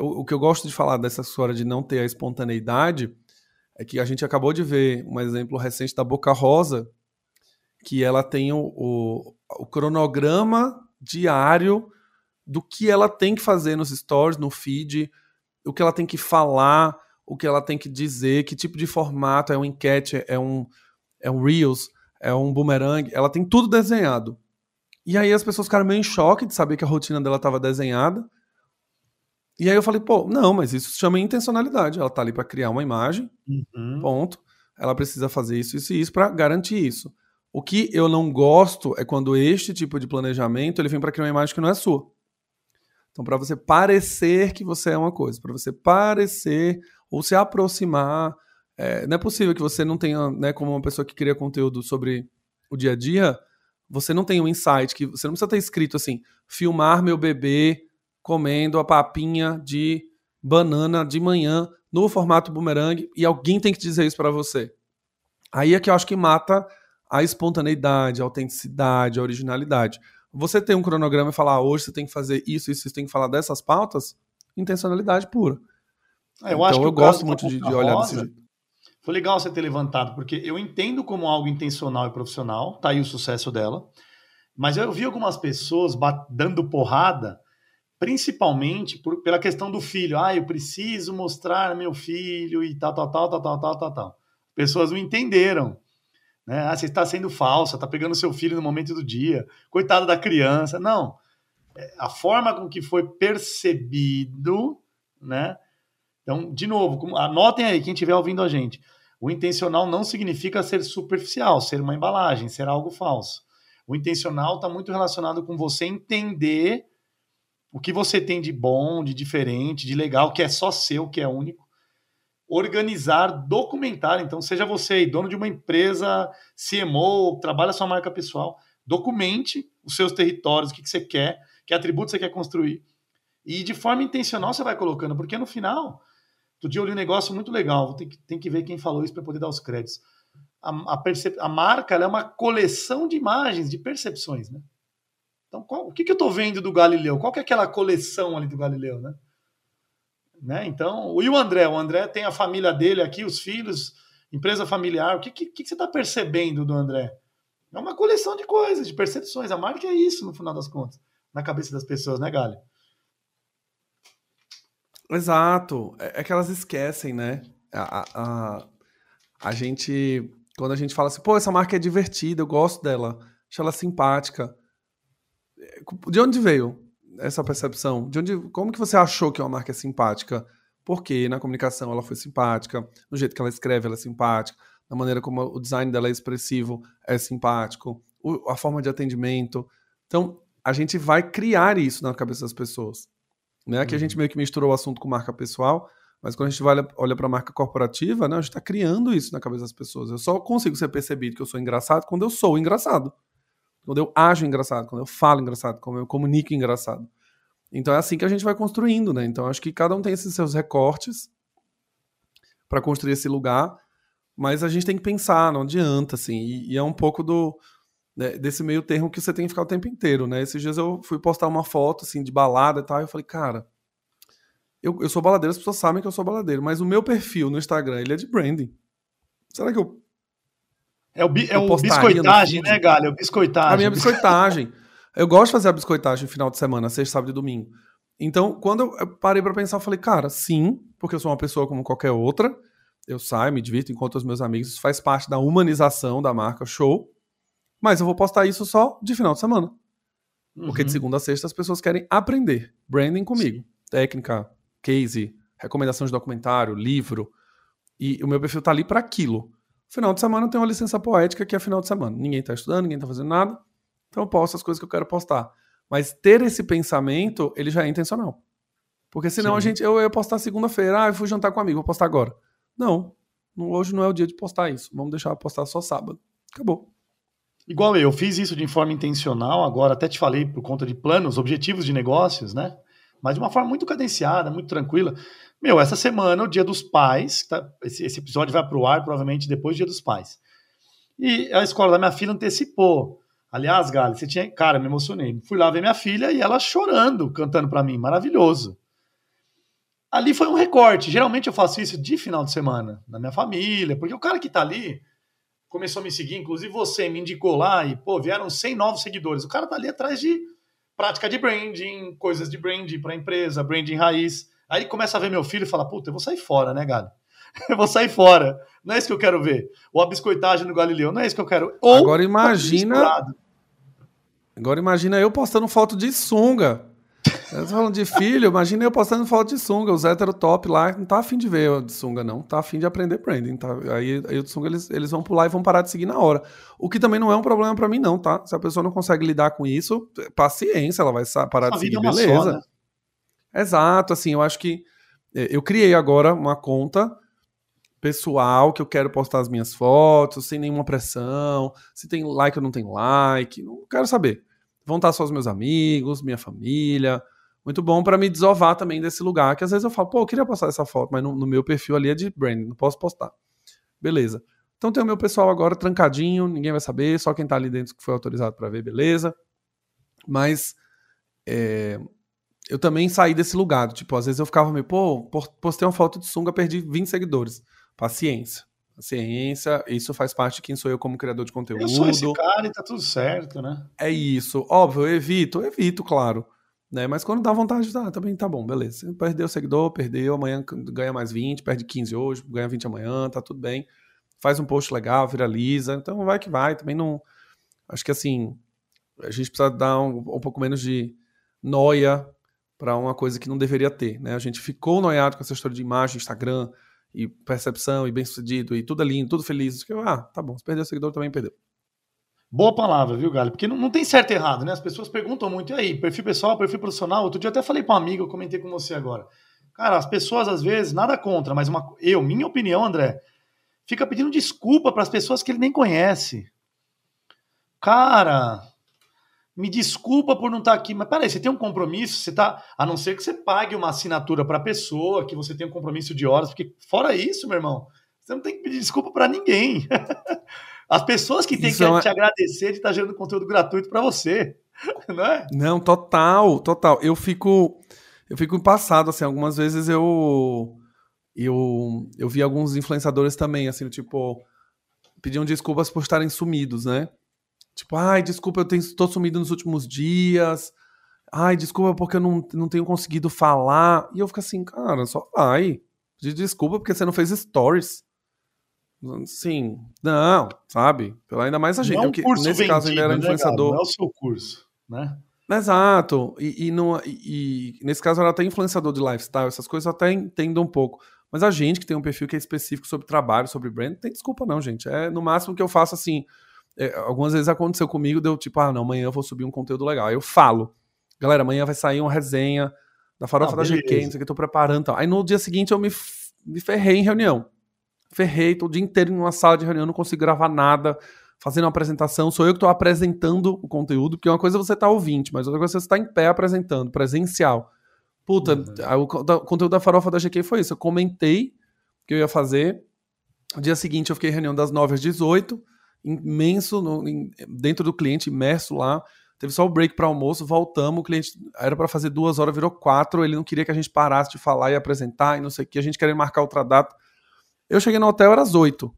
O que eu gosto de falar dessa história de não ter a espontaneidade é que a gente acabou de ver um exemplo recente da Boca Rosa, que ela tem o cronograma diário do que ela tem que fazer nos stories, no feed, o que ela tem que falar, o que ela tem que dizer, que tipo de formato, é uma enquete, é um Reels, é um boomerang, ela tem tudo desenhado. E aí as pessoas ficaram meio em choque de saber que a rotina dela estava desenhada. E aí eu falei, pô, não, mas isso se chama intencionalidade, ela tá ali para criar uma imagem, ponto, ela precisa fazer isso, isso e isso para garantir isso. O que eu não gosto é quando este tipo de planejamento ele vem para criar uma imagem que não é sua. Então, para você parecer que você é uma coisa, para você parecer ou se aproximar não é possível que você não tenha, né, como uma pessoa que cria conteúdo sobre o dia a dia, você não tenha um insight, que você não precisa ter escrito assim, filmar meu bebê comendo a papinha de banana de manhã no formato bumerangue, e alguém tem que dizer isso para você. Aí é que eu acho que mata a espontaneidade, a autenticidade, a originalidade. Você tem um cronograma e falar, hoje você tem que fazer isso, você tem que falar dessas pautas, intencionalidade pura. Eu gosto muito de olhar desse jeito. Foi legal você ter levantado, porque eu entendo como algo intencional e profissional, tá aí o sucesso dela, mas eu vi algumas pessoas dando porrada, principalmente pela questão do filho. Ah, eu preciso mostrar meu filho e tal. Pessoas não entenderam, né? Ah, você está sendo falsa, está pegando seu filho no momento do dia, coitado da criança. Não, a forma com que foi percebido, né? Então, de novo, anotem aí, quem estiver ouvindo a gente, o intencional não significa ser superficial, ser uma embalagem, ser algo falso. O intencional está muito relacionado com você entender o que você tem de bom, de diferente, de legal, que é só seu, que é único. Organizar, documentar. Então, seja você aí, dono de uma empresa, CMO, trabalha sua marca pessoal, documente os seus territórios, o que você quer, que atributos você quer construir. E de forma intencional você vai colocando, porque no final... Outro dia eu li um negócio muito legal, tem que ver quem falou isso para poder dar os créditos. A marca, ela é uma coleção de imagens, de percepções, né? Então, o que eu estou vendo do Galileu? Qual que é aquela coleção ali do Galileu, né? Então, e o André? O André tem a família dele aqui, os filhos, empresa familiar. O que você está percebendo do André? É uma coleção de coisas, de percepções. A marca é isso, no final das contas, na cabeça das pessoas, né, Galho? Exato, é que elas esquecem, né? A gente, quando a gente fala assim, pô, essa marca é divertida, eu gosto dela, acho ela simpática. De onde veio essa percepção? Como que você achou que uma marca é simpática? Porque na comunicação ela foi simpática, no jeito que ela escreve ela é simpática, na maneira como o design dela é expressivo é simpático, a forma de atendimento. Então, a gente vai criar isso na cabeça das pessoas. Né? Aqui a gente meio que misturou o assunto com marca pessoal, mas quando a gente olha para a marca corporativa, né, a gente está criando isso na cabeça das pessoas. Eu só consigo ser percebido que eu sou engraçado quando eu sou engraçado, quando eu ajo engraçado, quando eu falo engraçado, quando eu comunico engraçado. Então é assim que a gente vai construindo, né? Então acho que cada um tem esses seus recortes para construir esse lugar, mas a gente tem que pensar, não adianta, assim, e é um pouco do... desse meio termo que você tem que ficar o tempo inteiro, né? Esses dias eu fui postar uma foto, assim, de balada e tal, e eu falei, cara, eu sou baladeiro, as pessoas sabem que eu sou baladeiro, mas o meu perfil no Instagram, ele é de branding. Será que eu... É o biscoitagem, né, Galho? É o biscoitagem. A minha biscoitagem. Eu gosto de fazer a biscoitagem no final de semana, sexta, sábado e domingo. Então, quando eu parei pra pensar, eu falei, cara, sim, porque eu sou uma pessoa como qualquer outra, eu saio, me divirto, encontro os meus amigos, isso faz parte da humanização da marca, show. Mas eu vou postar isso só de final de semana. Porque de segunda a sexta as pessoas querem aprender branding comigo. Sim. Técnica, case, recomendação de documentário, livro. E o meu perfil tá ali para aquilo. Final de semana eu tenho uma licença poética que é final de semana. Ninguém tá estudando, ninguém tá fazendo nada. Então eu posto as coisas que eu quero postar. Mas ter esse pensamento, ele já é intencional. Porque senão eu ia postar segunda-feira. Ah, eu fui jantar com um amigo, vou postar agora. Não, hoje não é o dia de postar isso. Vamos deixar eu postar só sábado. Acabou. Igual eu fiz isso de forma intencional, agora até te falei por conta de planos, objetivos de negócios, né? Mas de uma forma muito cadenciada, muito tranquila. Meu, essa semana é o Dia dos Pais, tá? Esse episódio vai pro ar, provavelmente depois do Dia dos Pais. E a escola da minha filha antecipou. Aliás, Gali, você tinha... Cara, me emocionei. Fui lá ver minha filha e ela chorando, cantando pra mim. Maravilhoso. Ali foi um recorte. Geralmente eu faço isso de final de semana, na minha família, porque o cara que tá ali... começou a me seguir, inclusive você me indicou lá e, pô, vieram 100 novos seguidores. O cara tá ali atrás de prática de branding, coisas de branding pra empresa, branding raiz. Aí começa a ver meu filho e fala, puta, eu vou sair fora, né, Galho? Eu vou sair fora. Não é isso que eu quero ver. Ou a biscoitagem do Galileu, não é isso que eu quero. Ou Agora imagina eu postando foto de sunga. Eu tô falando de filho, imagina eu postando foto de sunga, os hétero top lá, não tá afim de ver o de sunga não, tá afim de aprender branding, tá? Aí o de sunga eles vão pular e vão parar de seguir na hora, o que também não é um problema pra mim não, tá? Se a pessoa não consegue lidar com isso, paciência, ela vai parar de seguir, beleza. Só, né? Exato, assim, eu acho que eu criei agora uma conta pessoal que eu quero postar as minhas fotos, sem nenhuma pressão, se tem like ou não tem like, não quero saber. Vão estar só os meus amigos, minha família. Muito bom para me desovar também desse lugar, que às vezes eu falo, pô, eu queria postar essa foto, mas no meu perfil ali é de branding, não posso postar. Beleza. Então tem o meu pessoal agora trancadinho, ninguém vai saber, só quem tá ali dentro que foi autorizado para ver, beleza. Mas eu também saí desse lugar, tipo, às vezes eu ficava meio, pô, postei uma foto de sunga, perdi 20 seguidores. Paciência. Paciência, isso faz parte de quem sou eu como criador de conteúdo. Eu sou esse cara e tá tudo certo, né? É isso. Óbvio, eu evito, claro. Né? Mas quando dá vontade, também tá bom, beleza. Perdeu o seguidor, perdeu, amanhã ganha mais 20, perde 15 hoje, ganha 20 amanhã, tá tudo bem. Faz um post legal, viraliza, então vai que vai. Também não... Acho que assim, a gente precisa dar um pouco menos de noia para uma coisa que não deveria ter, né? A gente ficou noiado com essa história de imagem, Instagram, e percepção, e bem-sucedido, e tudo é lindo, tudo feliz. Tá bom, se perdeu o seguidor, também perdeu. Boa palavra, viu, Galho? Porque não tem certo e errado, né? As pessoas perguntam muito, e aí, perfil pessoal, perfil profissional? Outro dia eu até falei para um amigo, eu comentei com você agora. Cara, as pessoas, às vezes, nada contra, mas minha opinião, André, fica pedindo desculpa para as pessoas que ele nem conhece. Cara, me desculpa por não estar aqui, mas peraí, você tem um compromisso, você tá, a não ser que você pague uma assinatura para a pessoa, que você tem um compromisso de horas, porque fora isso, meu irmão, você não tem que pedir desculpa para ninguém. As pessoas que têm que te agradecer de estar gerando conteúdo gratuito para você, não é? Não, total. Eu fico impassado, assim, algumas vezes eu vi alguns influenciadores também, assim, tipo, pediam desculpas por estarem sumidos, né? Tipo, ai, desculpa, eu estou sumido nos últimos dias, ai, desculpa porque eu não tenho conseguido falar. E eu fico assim, cara, só vai, de desculpa porque você não fez stories. Sim, não, sabe? Ainda mais a gente. Não é um curso nesse vendido, caso ele era influenciador. Né, não é o seu curso, né? Exato. E nesse caso era até influenciador de lifestyle, essas coisas eu até entendo um pouco. Mas a gente que tem um perfil que é específico sobre trabalho, sobre brand, não tem desculpa não, gente. É no máximo que eu faço assim. Algumas vezes aconteceu comigo, deu tipo, não, amanhã eu vou subir um conteúdo legal. Aí eu falo, galera, amanhã vai sair uma resenha da farofa da GQ, não sei o que, eu tô preparando e tal. Aí no dia seguinte eu me ferrei em reunião. Ferrei, tô o dia inteiro em uma sala de reunião, não consigo gravar nada, fazendo uma apresentação, sou eu que tô apresentando o conteúdo, porque uma coisa é você tá ouvinte, mas outra coisa é você tá em pé apresentando, presencial. Puta, o conteúdo da farofa da GQ foi isso, eu comentei que eu ia fazer, no dia seguinte eu fiquei em reunião das 9 às 18, imenso, dentro do cliente, imerso lá, teve só o break para almoço, voltamos, o cliente era para fazer 2 horas, virou 4, ele não queria que a gente parasse de falar e apresentar, e não sei o que, a gente queria marcar outra data. Eu cheguei no hotel, era às 8.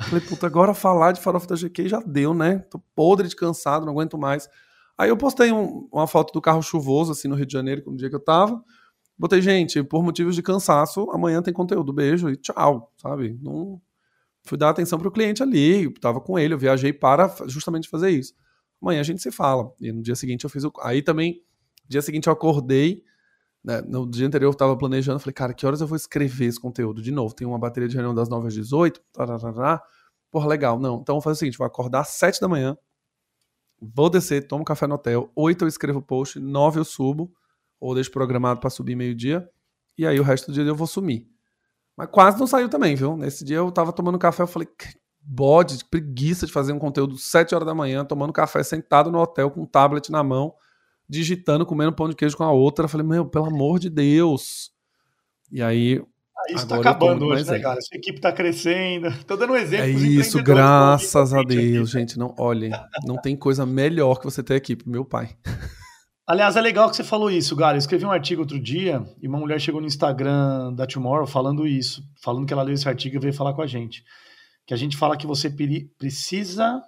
Falei, puta, agora falar de farofa da GQ já deu, né? Tô podre de cansado, não aguento mais. Aí eu postei uma foto do carro chuvoso, assim, no Rio de Janeiro, no dia que eu tava. Botei, gente, por motivos de cansaço, amanhã tem conteúdo, beijo e tchau, sabe? Não fui dar atenção pro cliente ali, eu tava com ele, eu viajei para justamente fazer isso. Amanhã a gente se fala. E no dia seguinte eu fiz o... Aí também, no dia seguinte eu acordei, no dia anterior eu estava planejando, falei, cara, que horas eu vou escrever esse conteúdo de novo? Tem uma bateria de reunião das 9 às 18, tarará. Porra, legal, não, então vou fazer o seguinte, vou acordar às 7 da manhã, vou descer, tomo café no hotel, 8 eu escrevo o post, 9 eu subo, ou deixo programado para subir meio-dia, e aí o resto do dia eu vou sumir. Mas quase não saiu também, viu? Nesse dia eu estava tomando café, eu falei, que bode, que preguiça de fazer um conteúdo 7 horas da manhã, tomando café, sentado no hotel, com um tablet na mão, digitando, comendo pão de queijo com a outra. Falei, meu, pelo amor de Deus. E aí... isso tá acabando hoje, né, cara? Sua equipe tá crescendo. Tô dando um exemplo. É isso, graças a Deus, gente. Não, olhem, não tem coisa melhor que você ter equipe, meu pai. Aliás, é legal que você falou isso, Galho. Eu escrevi um artigo outro dia e uma mulher chegou no Instagram da Tomorrow falando isso, falando que ela leu esse artigo e veio falar com a gente. Que a gente fala que você precisa...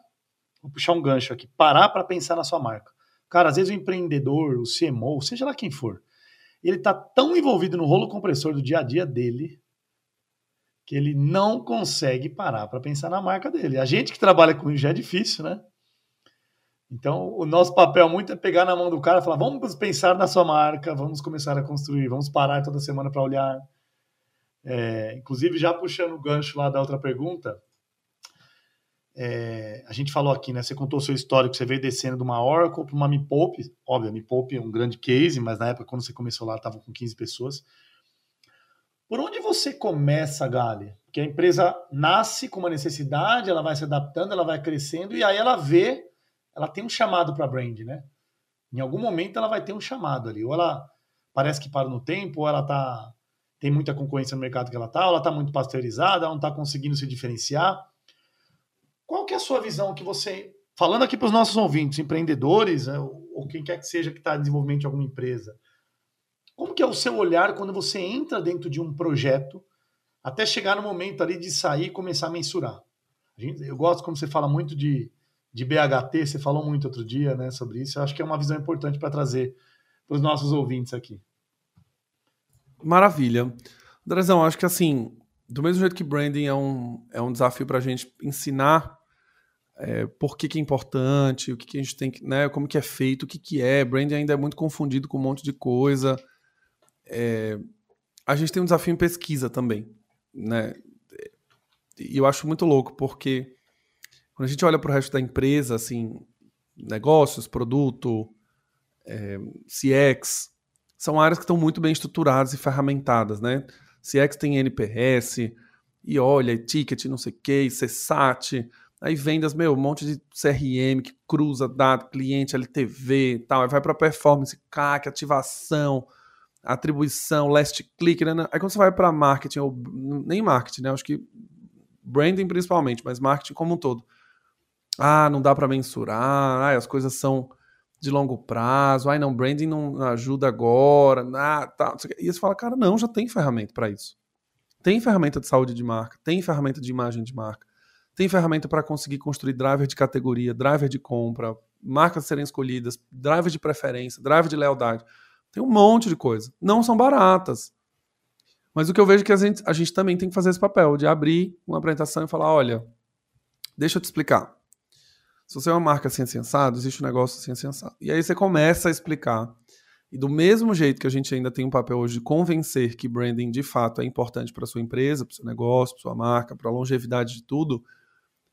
Vou puxar um gancho aqui. Parar para pensar na sua marca. Cara, às vezes o empreendedor, o CMO, seja lá quem for, ele tá tão envolvido no rolo compressor do dia a dia dele que ele não consegue parar para pensar na marca dele. A gente que trabalha com isso já é difícil, né? Então, o nosso papel muito é pegar na mão do cara e falar, vamos pensar na sua marca, vamos começar a construir, vamos parar toda semana para olhar. Inclusive, já puxando o gancho lá da outra pergunta, a gente falou aqui, né? Você contou o seu histórico, você veio descendo de uma Oracle para uma Me Poupe. Óbvio, a Me Poupe é um grande case, mas na época, quando você começou lá, estavam com 15 pessoas. Por onde você começa, Gali? Porque que a empresa nasce com uma necessidade, ela vai se adaptando, ela vai crescendo, e aí ela vê, ela tem um chamado para brand, né? Em algum momento ela vai ter um chamado ali, ou ela parece que para no tempo, ou ela tá, tem muita concorrência no mercado que ela está, ou ela está muito pasteurizada, ela não está conseguindo se diferenciar. Qual que é a sua visão que você, falando aqui para os nossos ouvintes, empreendedores, né, ou quem quer que seja que está em desenvolvimento de alguma empresa, como que é o seu olhar quando você entra dentro de um projeto até chegar no momento ali de sair e começar a mensurar? Eu gosto como você fala muito de BHT, você falou muito outro dia, né, sobre isso. Eu acho que é uma visão importante para trazer para os nossos ouvintes aqui. Maravilha. Andrezão, acho que assim, do mesmo jeito que branding é um desafio para a gente ensinar por que é importante, o que a gente tem que, né, como que é feito, o que é. Branding ainda é muito confundido com um monte de coisa. A gente tem um desafio em pesquisa também, né? E eu acho muito louco, porque quando a gente olha para o resto da empresa, assim, negócios, produto, CX, são áreas que estão muito bem estruturadas e ferramentadas, né? CX tem NPS, e olha, e ticket, não sei o quê, e CSAT, aí vendas, um monte de CRM que cruza dado, cliente, LTV e tal, aí vai para performance, CAC, ativação, atribuição, last click, né? Aí quando você vai para marketing, ou nem marketing, né? Acho que branding principalmente, mas marketing como um todo. Não dá para mensurar, as coisas são de longo prazo, branding não ajuda agora, tá. E você fala, cara, não, já tem ferramenta para isso. Tem ferramenta de saúde de marca, tem ferramenta de imagem de marca, tem ferramenta para conseguir construir driver de categoria, driver de compra, marcas serem escolhidas, driver de preferência, driver de lealdade. Tem um monte de coisa. Não são baratas. Mas o que eu vejo é que a gente também tem que fazer esse papel de abrir uma apresentação e falar, olha, deixa eu te explicar. Se você é uma marca assim, sensado, existe um negócio assim, sensado. E aí você começa a explicar. E do mesmo jeito que a gente ainda tem um papel hoje de convencer que branding de fato é importante para sua empresa, para o seu negócio, para sua marca, para a longevidade de tudo,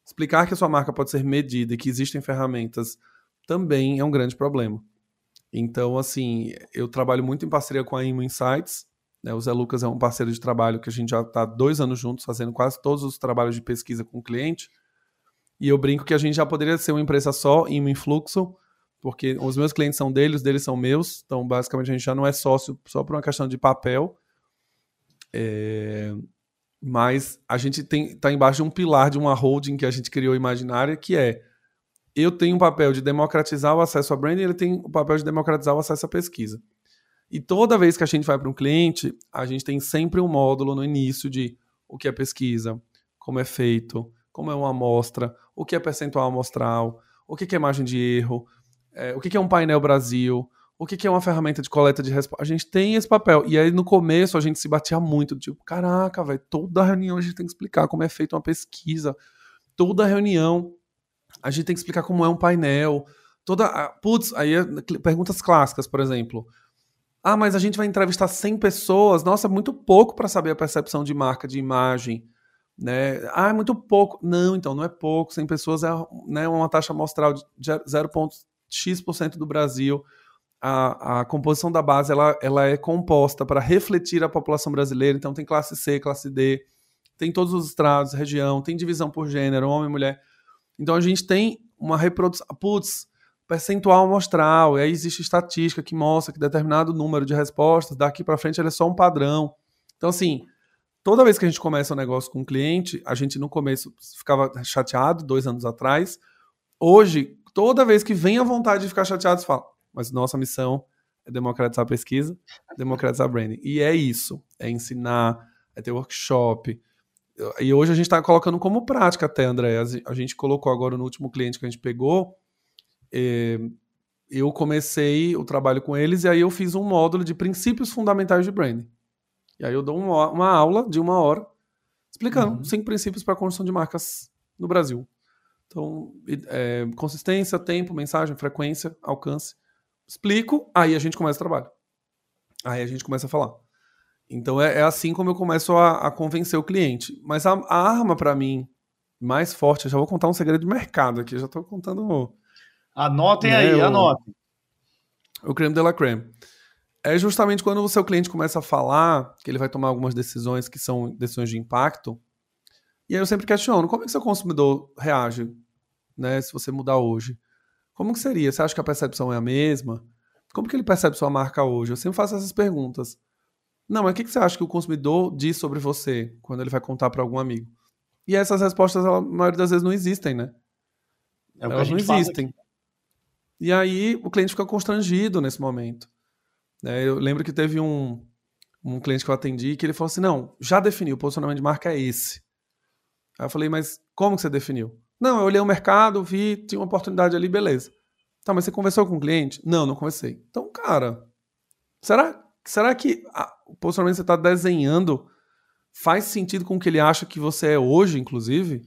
explicar que a sua marca pode ser medida e que existem ferramentas também é um grande problema. Então, assim, eu trabalho muito em parceria com a Imo Insights, o Zé Lucas é um parceiro de trabalho que a gente já está há 2 anos juntos, fazendo quase todos os trabalhos de pesquisa com o cliente. E eu brinco que a gente já poderia ser uma empresa só, em Influxo, porque os meus clientes são deles, os deles são meus. Então, basicamente, a gente já não é sócio só por uma questão de papel. Mas a gente está embaixo de um pilar, de uma holding que a gente criou imaginária, que é: eu tenho um papel de democratizar o acesso à branding, ele tem o papel de democratizar o acesso à pesquisa. E toda vez que a gente vai para um cliente, a gente tem sempre um módulo no início de o que é pesquisa, como é feito, como é uma amostra, o que é percentual amostral, o que é margem de erro, o que é um painel Brasil, o que é uma ferramenta de coleta de resposta. A gente tem esse papel. E aí no começo a gente se batia muito, tipo, caraca, velho, toda reunião a gente tem que explicar como é feita uma pesquisa, toda reunião a gente tem que explicar como é um painel, aí perguntas clássicas, por exemplo. Mas a gente vai entrevistar 100 pessoas. Nossa, muito pouco para saber a percepção de marca, de imagem, né? É muito pouco. Não, então, não é pouco. 100 pessoas é, né, uma taxa amostral de 0,x% do Brasil. A composição da base ela é composta para refletir a população brasileira. Então, tem classe C, classe D, tem todos os estratos, região, tem divisão por gênero, homem e mulher. Então, a gente tem uma reprodução. Percentual amostral, e aí existe estatística que mostra que determinado número de respostas, daqui para frente, ele é só um padrão. Então, assim, toda vez que a gente começa um negócio com um cliente, a gente no começo ficava chateado, 2 anos atrás. Hoje, toda vez que vem a vontade de ficar chateado, você fala, mas nossa missão é democratizar a pesquisa, democratizar a branding. E é isso, é ensinar, é ter workshop. E hoje a gente está colocando como prática até, André. A gente colocou agora no último cliente que a gente pegou, eu comecei o trabalho com eles e aí eu fiz um módulo de princípios fundamentais de branding. E aí eu dou uma aula de 1 hora explicando 5 princípios para a construção de marcas no Brasil. Então, consistência, tempo, mensagem, frequência, alcance. Explico, aí a gente começa o trabalho. Aí a gente começa a falar. Então, é assim como eu começo a convencer o cliente. Mas a arma, para mim, mais forte, eu já vou contar um segredo de mercado aqui, eu já estou contando... Anotem aí, anotem. O creme de la creme. É justamente quando o seu cliente começa a falar que ele vai tomar algumas decisões que são decisões de impacto, E aí eu sempre questiono, como é que seu consumidor reage, né, se você mudar hoje? Como que seria? Você acha que a percepção é a mesma? Como que ele percebe sua marca hoje? Eu sempre faço essas perguntas. Não, mas o que você acha que o consumidor diz sobre você quando ele vai contar para algum amigo? E essas respostas, a maioria das vezes, não existem, né? É o que a gente fala. Elas não existem. E aí o cliente fica constrangido nesse momento. Eu lembro que teve um cliente que eu atendi que ele falou assim, não, já defini, o posicionamento de marca é esse. Aí eu falei, mas como que você definiu? Não, eu olhei o mercado, vi, tinha uma oportunidade ali, beleza. Tá, mas você conversou com o cliente? Não, não conversei. Então, cara, será que o posicionamento que você está desenhando faz sentido com o que ele acha que você é hoje, inclusive?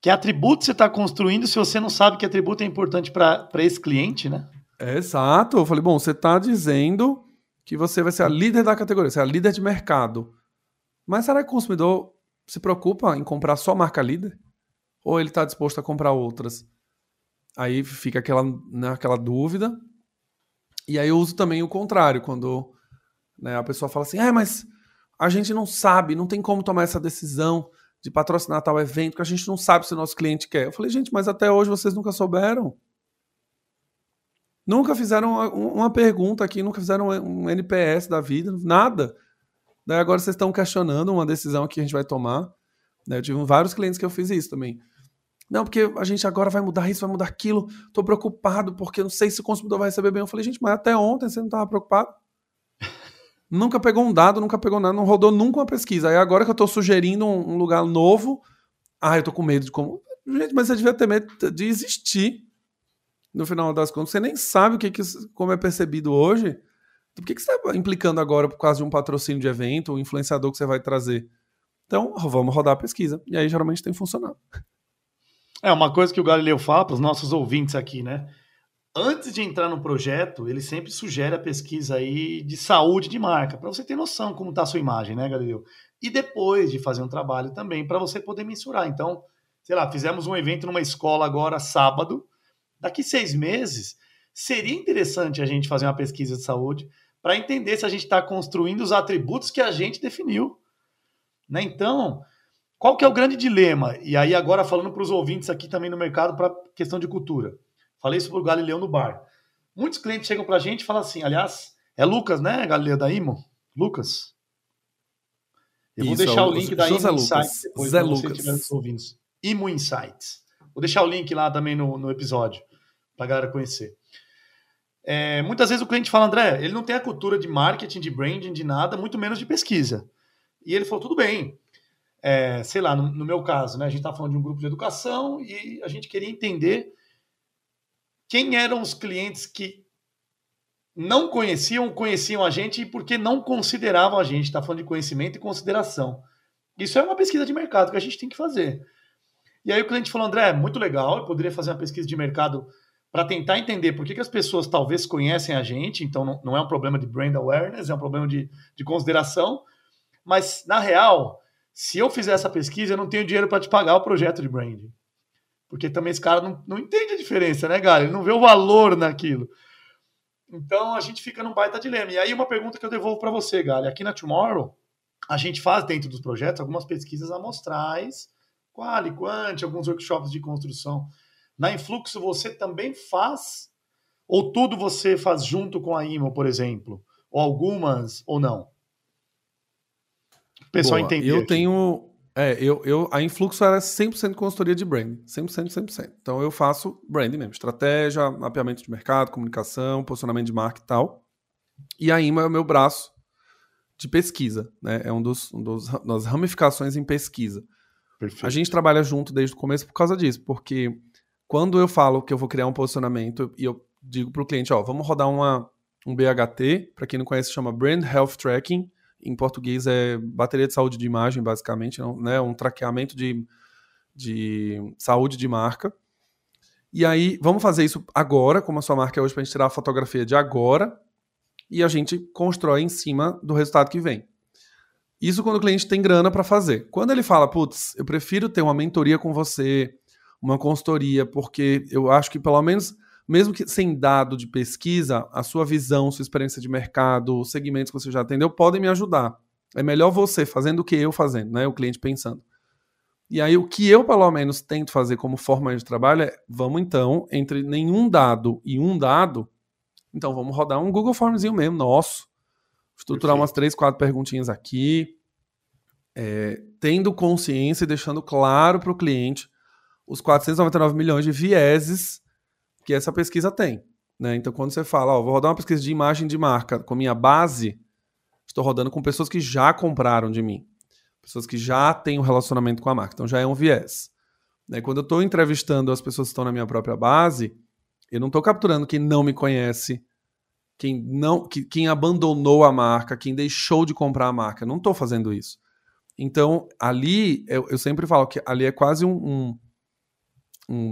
Que atributo você está construindo se você não sabe que atributo é importante para esse cliente, né? Exato. Eu falei, bom, você está dizendo que você vai ser a líder da categoria, você é a líder de mercado. Mas será que o consumidor se preocupa em comprar só a marca líder? Ou ele está disposto a comprar outras? Aí fica aquela dúvida. E aí eu uso também o contrário, quando, né, a pessoa fala assim, mas a gente não sabe, não tem como tomar essa decisão de patrocinar tal evento, porque a gente não sabe se o nosso cliente quer. Eu falei, gente, mas até hoje vocês nunca souberam. Nunca fizeram uma pergunta aqui, nunca fizeram um NPS da vida, nada. Daí agora vocês estão questionando uma decisão que a gente vai tomar. Eu tive vários clientes que eu fiz isso também. Não, porque a gente agora vai mudar isso, vai mudar aquilo. Estou preocupado porque não sei se o consumidor vai receber bem. Eu falei, gente, mas até ontem você não estava preocupado. Nunca pegou um dado, nunca pegou nada, não rodou nunca uma pesquisa. Aí agora que eu estou sugerindo um lugar novo, eu estou com medo de como... Gente, mas você devia ter medo de existir. No final das contas, você nem sabe como é percebido hoje. Por que você está implicando agora por causa de um patrocínio de evento, um influenciador que você vai trazer? Então, vamos rodar a pesquisa. E aí, geralmente, tem funcionado. É uma coisa que o Galileu fala para os nossos ouvintes aqui, né? Antes de entrar no projeto, ele sempre sugere a pesquisa aí de saúde de marca, para você ter noção como está a sua imagem, né, Galileu? E depois de fazer um trabalho também, para você poder mensurar. Então, sei lá, fizemos um evento numa escola agora, sábado. Daqui 6 meses, seria interessante a gente fazer uma pesquisa de saúde para entender se a gente está construindo os atributos que a gente definiu. Né? Então, qual que é o grande dilema? E aí agora falando para os ouvintes aqui também no mercado para questão de cultura. Falei isso para o Galileu no bar. Muitos clientes chegam para a gente e falam assim, aliás, é Lucas, né, Galileu, da Imo? Lucas? Eu vou deixar o link da Imo Insights depois, Zé Lucas. Imo Insights. Vou deixar o link lá também no episódio para a galera conhecer. Muitas vezes o cliente fala, André, ele não tem a cultura de marketing, de branding, de nada, muito menos de pesquisa. E ele falou, tudo bem, sei lá, no meu caso, né, a gente está falando de um grupo de educação e a gente queria entender quem eram os clientes que não conheciam a gente e por que não consideravam a gente. Está falando de conhecimento e consideração. Isso é uma pesquisa de mercado que a gente tem que fazer. E aí o cliente falou, André, muito legal, eu poderia fazer uma pesquisa de mercado para tentar entender por que as pessoas talvez conhecem a gente, então não é um problema de brand awareness, é um problema de consideração. Mas, na real, se eu fizer essa pesquisa, eu não tenho dinheiro para te pagar o projeto de branding. Porque também esse cara não entende a diferença, né, cara? Ele não vê o valor naquilo. Então, a gente fica num baita dilema. E aí, uma pergunta que eu devolvo para você, Galha. Aqui na Tomorrow, a gente faz dentro dos projetos algumas pesquisas amostrais, quali, quant, alguns workshops de construção. Na Influxo, você também faz? Ou tudo você faz junto com a IMO, por exemplo? Ou algumas, ou não? O pessoal entendeu. Eu tenho... a Influxo era 100% consultoria de branding. 100%. Então, eu faço branding mesmo. Estratégia, mapeamento de mercado, comunicação, posicionamento de marca e tal. E a IMA é o meu braço de pesquisa, né? É das ramificações em pesquisa. Perfeito. A gente trabalha junto desde o começo por causa disso. Porque quando eu falo que eu vou criar um posicionamento e eu digo para o cliente, vamos rodar um BHT. Para quem não conhece, chama Brand Health Tracking. Em português é bateria de saúde de imagem, basicamente, né? Um traqueamento de saúde de marca. E aí, vamos fazer isso agora, como a sua marca é hoje, para a gente tirar a fotografia de agora, e a gente constrói em cima do resultado que vem. Isso quando o cliente tem grana para fazer. Quando ele fala, putz, eu prefiro ter uma mentoria com você, uma consultoria, porque eu acho que pelo menos... Mesmo que sem dado de pesquisa, a sua visão, sua experiência de mercado, os segmentos que você já atendeu podem me ajudar. É melhor você fazendo do que eu fazendo, né? O cliente pensando. E aí o que eu, pelo menos, tento fazer como forma de trabalho é, vamos então, entre nenhum dado e um dado, então vamos rodar um Google Formzinho mesmo, nosso. Estruturar umas 3, 4 perguntinhas aqui, tendo consciência e deixando claro para o cliente os 499 milhões de vieses que essa pesquisa tem. Né? Então, quando você fala, ó, vou rodar uma pesquisa de imagem de marca com minha base, estou rodando com pessoas que já compraram de mim, pessoas que já têm um relacionamento com a marca. Então, já é um viés. Né? Quando eu estou entrevistando as pessoas que estão na minha própria base, eu não estou capturando quem não me conhece, quem abandonou a marca, quem deixou de comprar a marca. Eu não estou fazendo isso. Então, ali, eu sempre falo que ali é quase um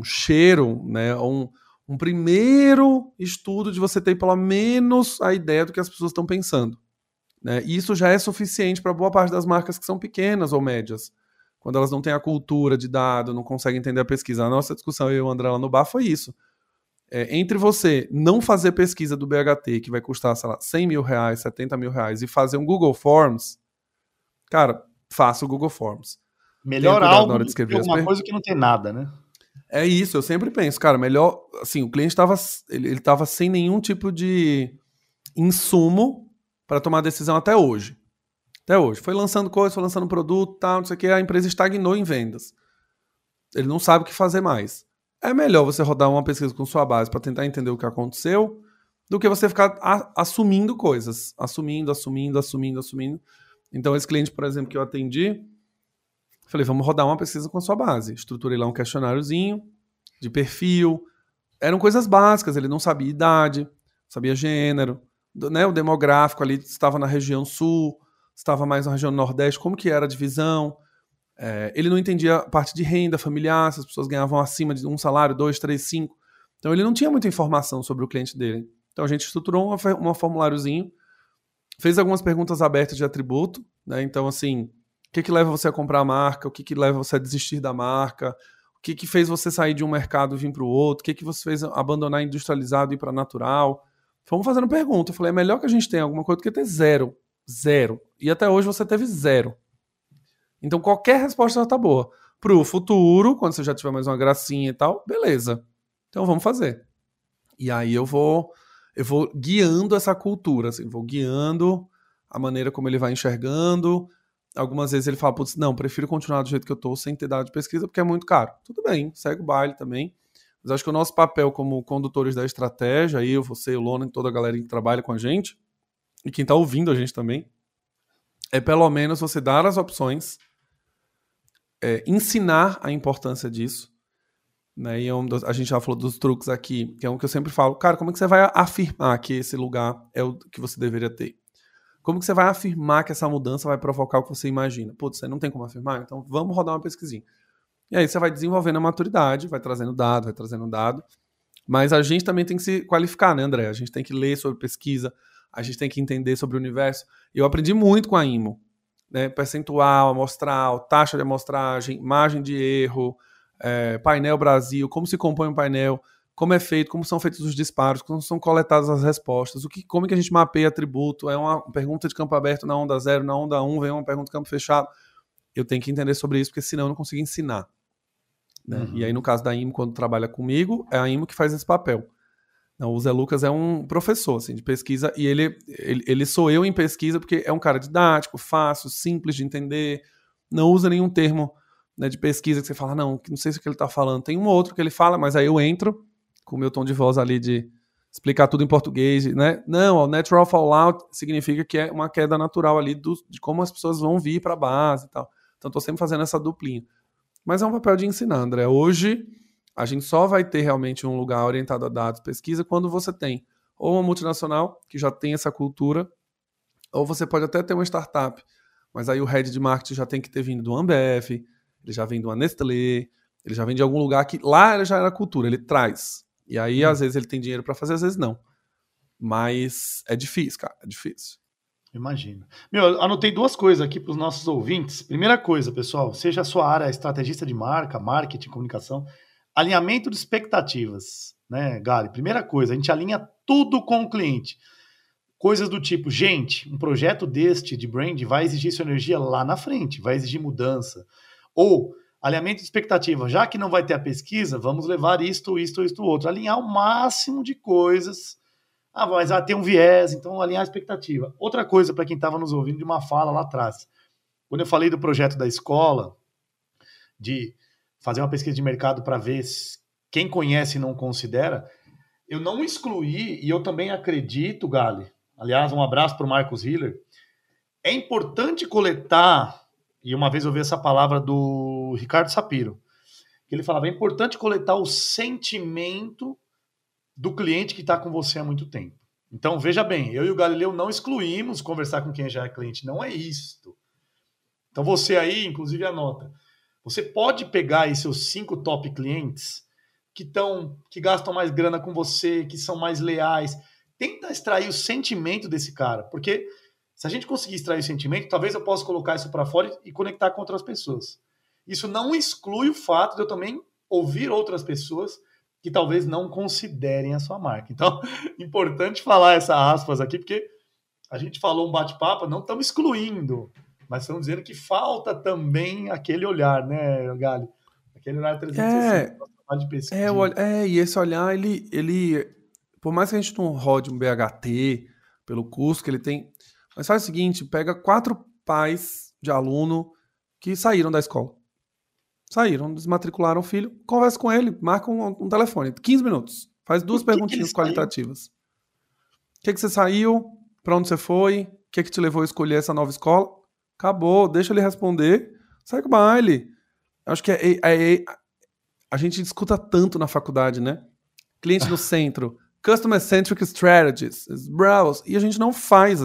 cheiro, né? Um primeiro estudo de você ter pelo menos a ideia do que as pessoas estão pensando. Né? E isso já é suficiente para boa parte das marcas que são pequenas ou médias. Quando elas não têm a cultura de dado, não conseguem entender a pesquisa. A nossa discussão, eu e o André lá no bar, foi isso. Entre você não fazer pesquisa do BHT, que vai custar, sei lá, 100 mil reais, 70 mil reais, e fazer um Google Forms, cara, faça o Google Forms. Melhor algo do que alguma coisa que não tem nada, né? É isso, eu sempre penso, cara, melhor, assim, o cliente estava ele sem nenhum tipo de insumo para tomar decisão até hoje. Até hoje. Foi lançando coisas, foi lançando produto, tal, não sei o que, a empresa estagnou em vendas. Ele não sabe o que fazer mais. É melhor você rodar uma pesquisa com sua base para tentar entender o que aconteceu do que você ficar assumindo coisas. Assumindo. Então, esse cliente, por exemplo, que eu atendi, falei, vamos rodar uma pesquisa com a sua base. Estruturei lá um questionáriozinho de perfil. Eram coisas básicas, ele não sabia idade, sabia gênero, né? O demográfico ali estava na região sul, estava mais na região nordeste, como que era a divisão. Ele não entendia a parte de renda familiar, se as pessoas ganhavam acima de um salário, 2, 3, 5. Então, ele não tinha muita informação sobre o cliente dele. Então, a gente estruturou um formuláriozinho, fez algumas perguntas abertas de atributo, né? Então, assim, o que leva você a comprar a marca? O que leva você a desistir da marca? O que fez você sair de um mercado e vir para o outro? O que você fez abandonar industrializado e ir para natural? Fomos fazendo pergunta. Eu falei, é melhor que a gente tenha alguma coisa do que ter zero. Zero. E até hoje você teve zero. Então, qualquer resposta já está boa. Para o futuro, quando você já tiver mais uma gracinha e tal, beleza. Então, vamos fazer. E aí eu vou guiando essa cultura, assim, vou guiando a maneira como ele vai enxergando. Algumas vezes ele fala, putz, não, prefiro continuar do jeito que eu estou, sem ter dado de pesquisa, porque é muito caro. Tudo bem, segue o baile também. Mas acho que o nosso papel como condutores da estratégia, eu, você, o Lona e toda a galera que trabalha com a gente, e quem está ouvindo a gente também, é pelo menos você dar as opções, ensinar a importância disso, né? E a gente já falou dos truques aqui, que é um que eu sempre falo, cara, como é que você vai afirmar que esse lugar é o que você deveria ter? Como que você vai afirmar que essa mudança vai provocar o que você imagina? Putz, você não tem como afirmar? Então vamos rodar uma pesquisinha. E aí você vai desenvolvendo a maturidade, vai trazendo dado, mas a gente também tem que se qualificar, né, André? A gente tem que ler sobre pesquisa, a gente tem que entender sobre o universo. Eu aprendi muito com a Imo, né? Percentual, amostral, taxa de amostragem, margem de erro, painel Brasil, como se compõe um painel, como é feito, como são feitos os disparos, como são coletadas as respostas, como é que a gente mapeia atributo, é uma pergunta de campo aberto na onda 0, na onda 1, vem uma pergunta de campo fechado. Eu tenho que entender sobre isso, porque senão eu não consigo ensinar. Né? Uhum. E aí, no caso da Imo, quando trabalha comigo, é a Imo que faz esse papel. Não, o Zé Lucas é um professor assim, de pesquisa e ele sou eu em pesquisa porque é um cara didático, fácil, simples de entender, não usa nenhum termo, né, de pesquisa que você fala, não sei se é o que ele está falando. Tem um ou outro que ele fala, mas aí eu entro com o meu tom de voz ali de explicar tudo em português, né? Não, o natural fallout significa que é uma queda natural ali de como as pessoas vão vir para a base e tal. Então estou sempre fazendo essa duplinha. Mas é um papel de ensinar, André. Hoje a gente só vai ter realmente um lugar orientado a dados, pesquisa, quando você tem ou uma multinacional, que já tem essa cultura, ou você pode até ter uma startup, mas aí o head de marketing já tem que ter vindo do Ambev, ele já vem de uma Nestlé, ele já vem de algum lugar que lá ele já era cultura, ele traz. E aí, às vezes, ele tem dinheiro para fazer, às vezes não. Mas é difícil, cara, é difícil. Imagino. Eu anotei 2 coisas aqui para os nossos ouvintes. Primeira coisa, pessoal, seja a sua área estrategista de marca, marketing, comunicação, alinhamento de expectativas, né, Gali? Primeira coisa, a gente alinha tudo com o cliente. Coisas do tipo, gente, um projeto de brand vai exigir sua energia lá na frente, vai exigir mudança. Ou, Alinhamento de expectativa. Já que não vai ter a pesquisa, vamos levar isto, outro. Alinhar o máximo de coisas. Ah, mas tem um viés, então alinhar a expectativa. Outra coisa para quem estava nos ouvindo de uma fala lá atrás. Quando eu falei do projeto da escola, de fazer uma pesquisa de mercado para ver quem conhece e não considera, eu não excluí, e eu também acredito, Gali, aliás, um abraço para o Marcos Hiller, é importante coletar, e uma vez eu vi essa palavra do Ricardo Sapiro, que ele falava, é importante coletar o sentimento do cliente que está com você há muito tempo. Então, veja bem, eu e o Galileu não excluímos conversar com quem já é cliente, não é isto. Então, você aí, inclusive, anota. Você pode pegar aí seus 5 top clientes que gastam mais grana com você, que são mais leais. Tenta extrair o sentimento desse cara, porque se a gente conseguir extrair o sentimento, talvez eu possa colocar isso para fora e conectar com outras pessoas. Isso não exclui o fato de eu também ouvir outras pessoas que talvez não considerem a sua marca. Então, importante falar essa aspas aqui, porque a gente falou um bate-papo, não estamos excluindo, mas estamos dizendo que falta também aquele olhar, né, Gali? Aquele olhar 360. E esse olhar, ele, por mais que a gente não rode um BHT pelo curso que ele tem, mas faz o seguinte, pega 4 pais de aluno que saíram da escola. Saíram, desmatricularam o filho, conversa com ele, marca um telefone, 15 minutos, faz 2 perguntinhas qualitativas. O que você saiu? Para onde você foi? O que te levou a escolher essa nova escola? Acabou, deixa ele responder, sai com o baile. Acho que a gente escuta tanto na faculdade, né? Cliente no centro, Customer Centric Strategies, Browse, e a gente não faz.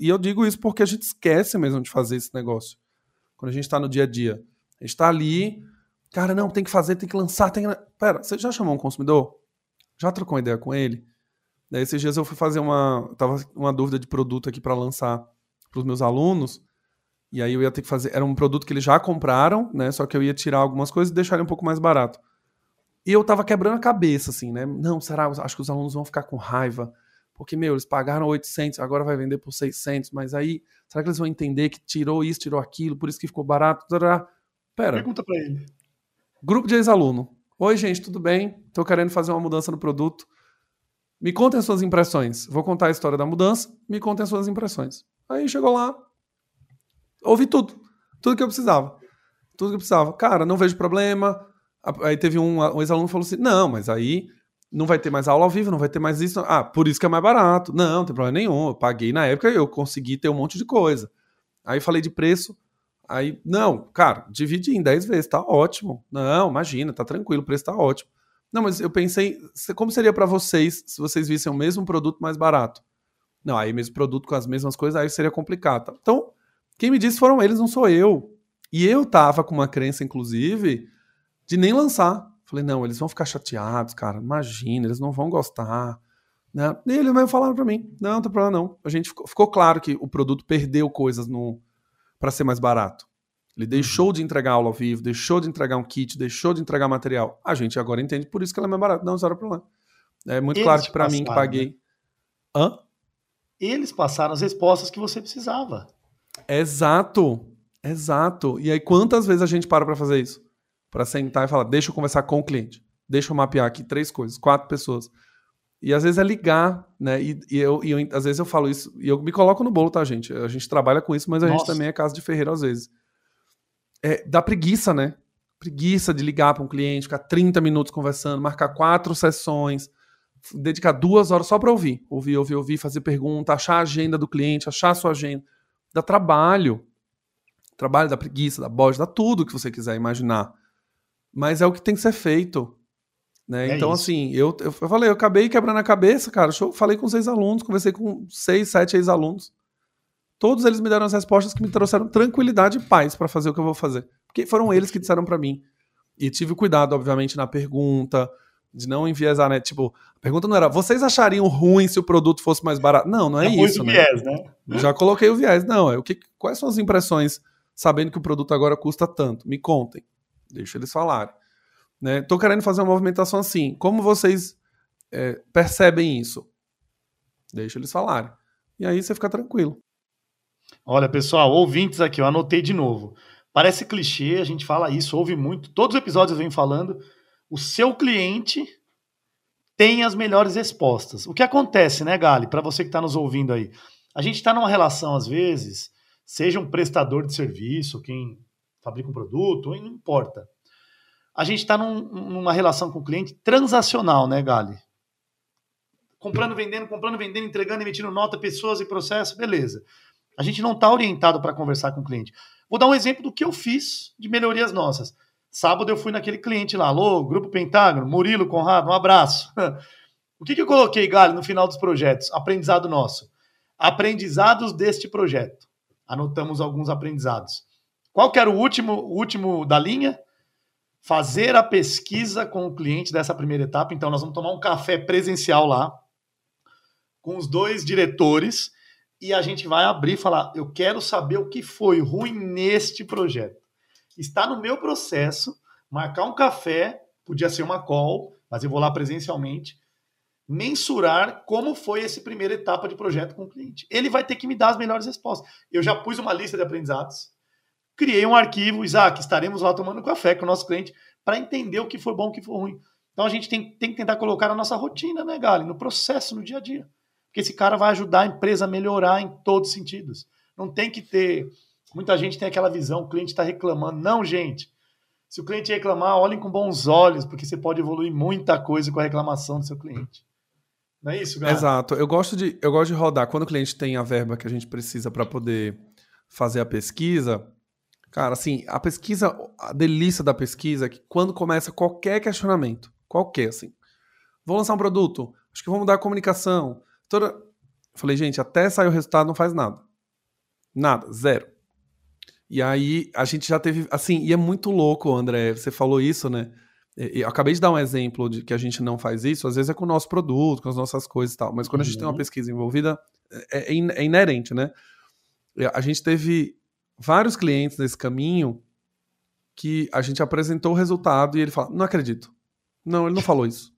E eu digo isso porque a gente esquece mesmo de fazer esse negócio. Quando a gente tá no dia a dia. A gente tá ali, cara, não, tem que fazer, tem que lançar, tem que... Pera, você já chamou um consumidor? Já trocou uma ideia com ele? Daí esses dias eu fui fazer uma dúvida de produto aqui para lançar pros meus alunos, e aí eu ia ter que fazer... Era um produto que eles já compraram, né? Só que eu ia tirar algumas coisas e deixar ele um pouco mais barato. E eu tava quebrando a cabeça, assim, né? Não, será? Acho que os alunos vão ficar com raiva. Porque, eles pagaram 800, agora vai vender por 600. Mas aí, será que eles vão entender que tirou isso, tirou aquilo, por isso que ficou barato? Pera. Pergunta pra ele. Grupo de ex-aluno. Oi, gente, tudo bem? Tô querendo fazer uma mudança no produto. Me contem as suas impressões. Vou contar a história da mudança. Me contem as suas impressões. Aí chegou lá... Ouvi tudo. Tudo que eu precisava. Cara, não vejo problema. Aí teve um ex-aluno que falou assim, não, mas aí não vai ter mais aula ao vivo, não vai ter mais isso. Ah, por isso que é mais barato. Não tem problema nenhum. Eu paguei na época e eu consegui ter um monte de coisa. Aí falei de preço. Aí, não, cara, dividi em 10 vezes, tá ótimo. Não, imagina, tá tranquilo, o preço tá ótimo. Não, mas eu pensei, como seria pra vocês se vocês vissem o mesmo produto mais barato? Não, aí mesmo produto com as mesmas coisas, aí seria complicado. Tá? Então, quem me disse foram eles, não sou eu. E eu tava com uma crença, inclusive, de nem lançar. Falei, não, eles vão ficar chateados, cara. Imagina, eles não vão gostar. Né? E eles mesmo falaram pra mim, não tem problema não. A gente ficou claro que o produto perdeu coisas para ser mais barato. Ele deixou de entregar aula ao vivo, deixou de entregar um kit, deixou de entregar material. A gente agora entende, por isso que ela é mais barata. Não era problema. É muito eles claro que pra mim que paguei... Hã? Eles passaram as respostas que você precisava. Exato. E aí, quantas vezes a gente para pra fazer isso? Pra sentar e falar, deixa eu conversar com o cliente. Deixa eu mapear aqui 3 coisas, 4 pessoas. E às vezes é ligar, né? E eu às vezes eu falo isso, e eu me coloco no bolo, tá, gente? A gente trabalha com isso, mas a gente também é casa de ferreiro às vezes. Dá preguiça, né? Preguiça de ligar pra um cliente, ficar 30 minutos conversando, marcar 4 sessões, dedicar 2 horas só pra ouvir, fazer pergunta, achar a agenda do cliente, achar a sua agenda. Dá trabalho. Trabalho, dá preguiça, dá bode, dá tudo que você quiser imaginar. Mas é o que tem que ser feito. Né? Então, isso. Assim, eu falei, eu acabei quebrando a cabeça, cara. Eu falei com 6 alunos, conversei com 6, 7 ex-alunos. Todos eles me deram as respostas que me trouxeram tranquilidade e paz para fazer o que eu vou fazer. Porque foram eles que disseram para mim. E tive cuidado, obviamente, na pergunta, de não enviesar, né? Tipo, a pergunta não era, vocês achariam ruim se o produto fosse mais barato? Não é isso, né? Viés, né? Já coloquei o viés. Não, quais são as impressões sabendo que o produto agora custa tanto? Me contem. Deixa eles falarem. Né? Tô querendo fazer uma movimentação assim. Como vocês percebem isso? Deixa eles falarem. E aí você fica tranquilo. Olha, pessoal, ouvintes aqui, eu anotei de novo. Parece clichê, a gente fala isso, ouve muito. Todos os episódios eu venho falando. O seu cliente tem as melhores respostas. O que acontece, né, Gali? Para você que está nos ouvindo aí. A gente está numa relação, às vezes, seja um prestador de serviço, quem fabrica um produto, não importa. A gente está numa relação com o cliente transacional, né, Gali? Comprando, vendendo, entregando, emitindo nota, pessoas e processo, beleza. A gente não está orientado para conversar com o cliente. Vou dar um exemplo do que eu fiz de melhorias nossas. Sábado eu fui naquele cliente lá, alô, Grupo Pentágono, Murilo, Conrado, um abraço. O que eu coloquei, Gali, no final dos projetos? Aprendizado nosso. Aprendizados deste projeto. Anotamos alguns aprendizados. Qual que era o último da linha? Fazer a pesquisa com o cliente dessa primeira etapa. Então, nós vamos tomar um café presencial lá, com os dois diretores, e a gente vai abrir e falar, eu quero saber o que foi ruim neste projeto. Está no meu processo, marcar um café, podia ser uma call, mas eu vou lá presencialmente, mensurar como foi essa primeira etapa de projeto com o cliente. Ele vai ter que me dar as melhores respostas. Eu já pus uma lista de aprendizados, criei um arquivo, Isaac, estaremos lá tomando café com o nosso cliente para entender o que foi bom, o que foi ruim. Então a gente tem que tentar colocar na nossa rotina, né, Gali? No processo, no dia a dia. Porque esse cara vai ajudar a empresa a melhorar em todos os sentidos. Não tem que ter... Muita gente tem aquela visão, o cliente está reclamando. Não, gente. Se o cliente reclamar, olhem com bons olhos, porque você pode evoluir muita coisa com a reclamação do seu cliente. Não é isso, galera? Exato. Eu gosto de rodar. Quando o cliente tem a verba que a gente precisa para poder fazer a pesquisa, cara, assim, a pesquisa, a delícia da pesquisa é que quando começa qualquer questionamento, qualquer, assim, vou lançar um produto, acho que vou mudar a comunicação. Toda... Falei, gente, até sair o resultado não faz nada. Nada, zero. E aí, a gente já teve... Assim, e é muito louco, André, você falou isso, né? Eu acabei de dar um exemplo de que a gente não faz isso, às vezes é com o nosso produto, com as nossas coisas e tal, mas quando a gente tem uma pesquisa envolvida, é inerente, né? A gente teve vários clientes nesse caminho que a gente apresentou o resultado e ele fala, não acredito. Não, ele não falou isso.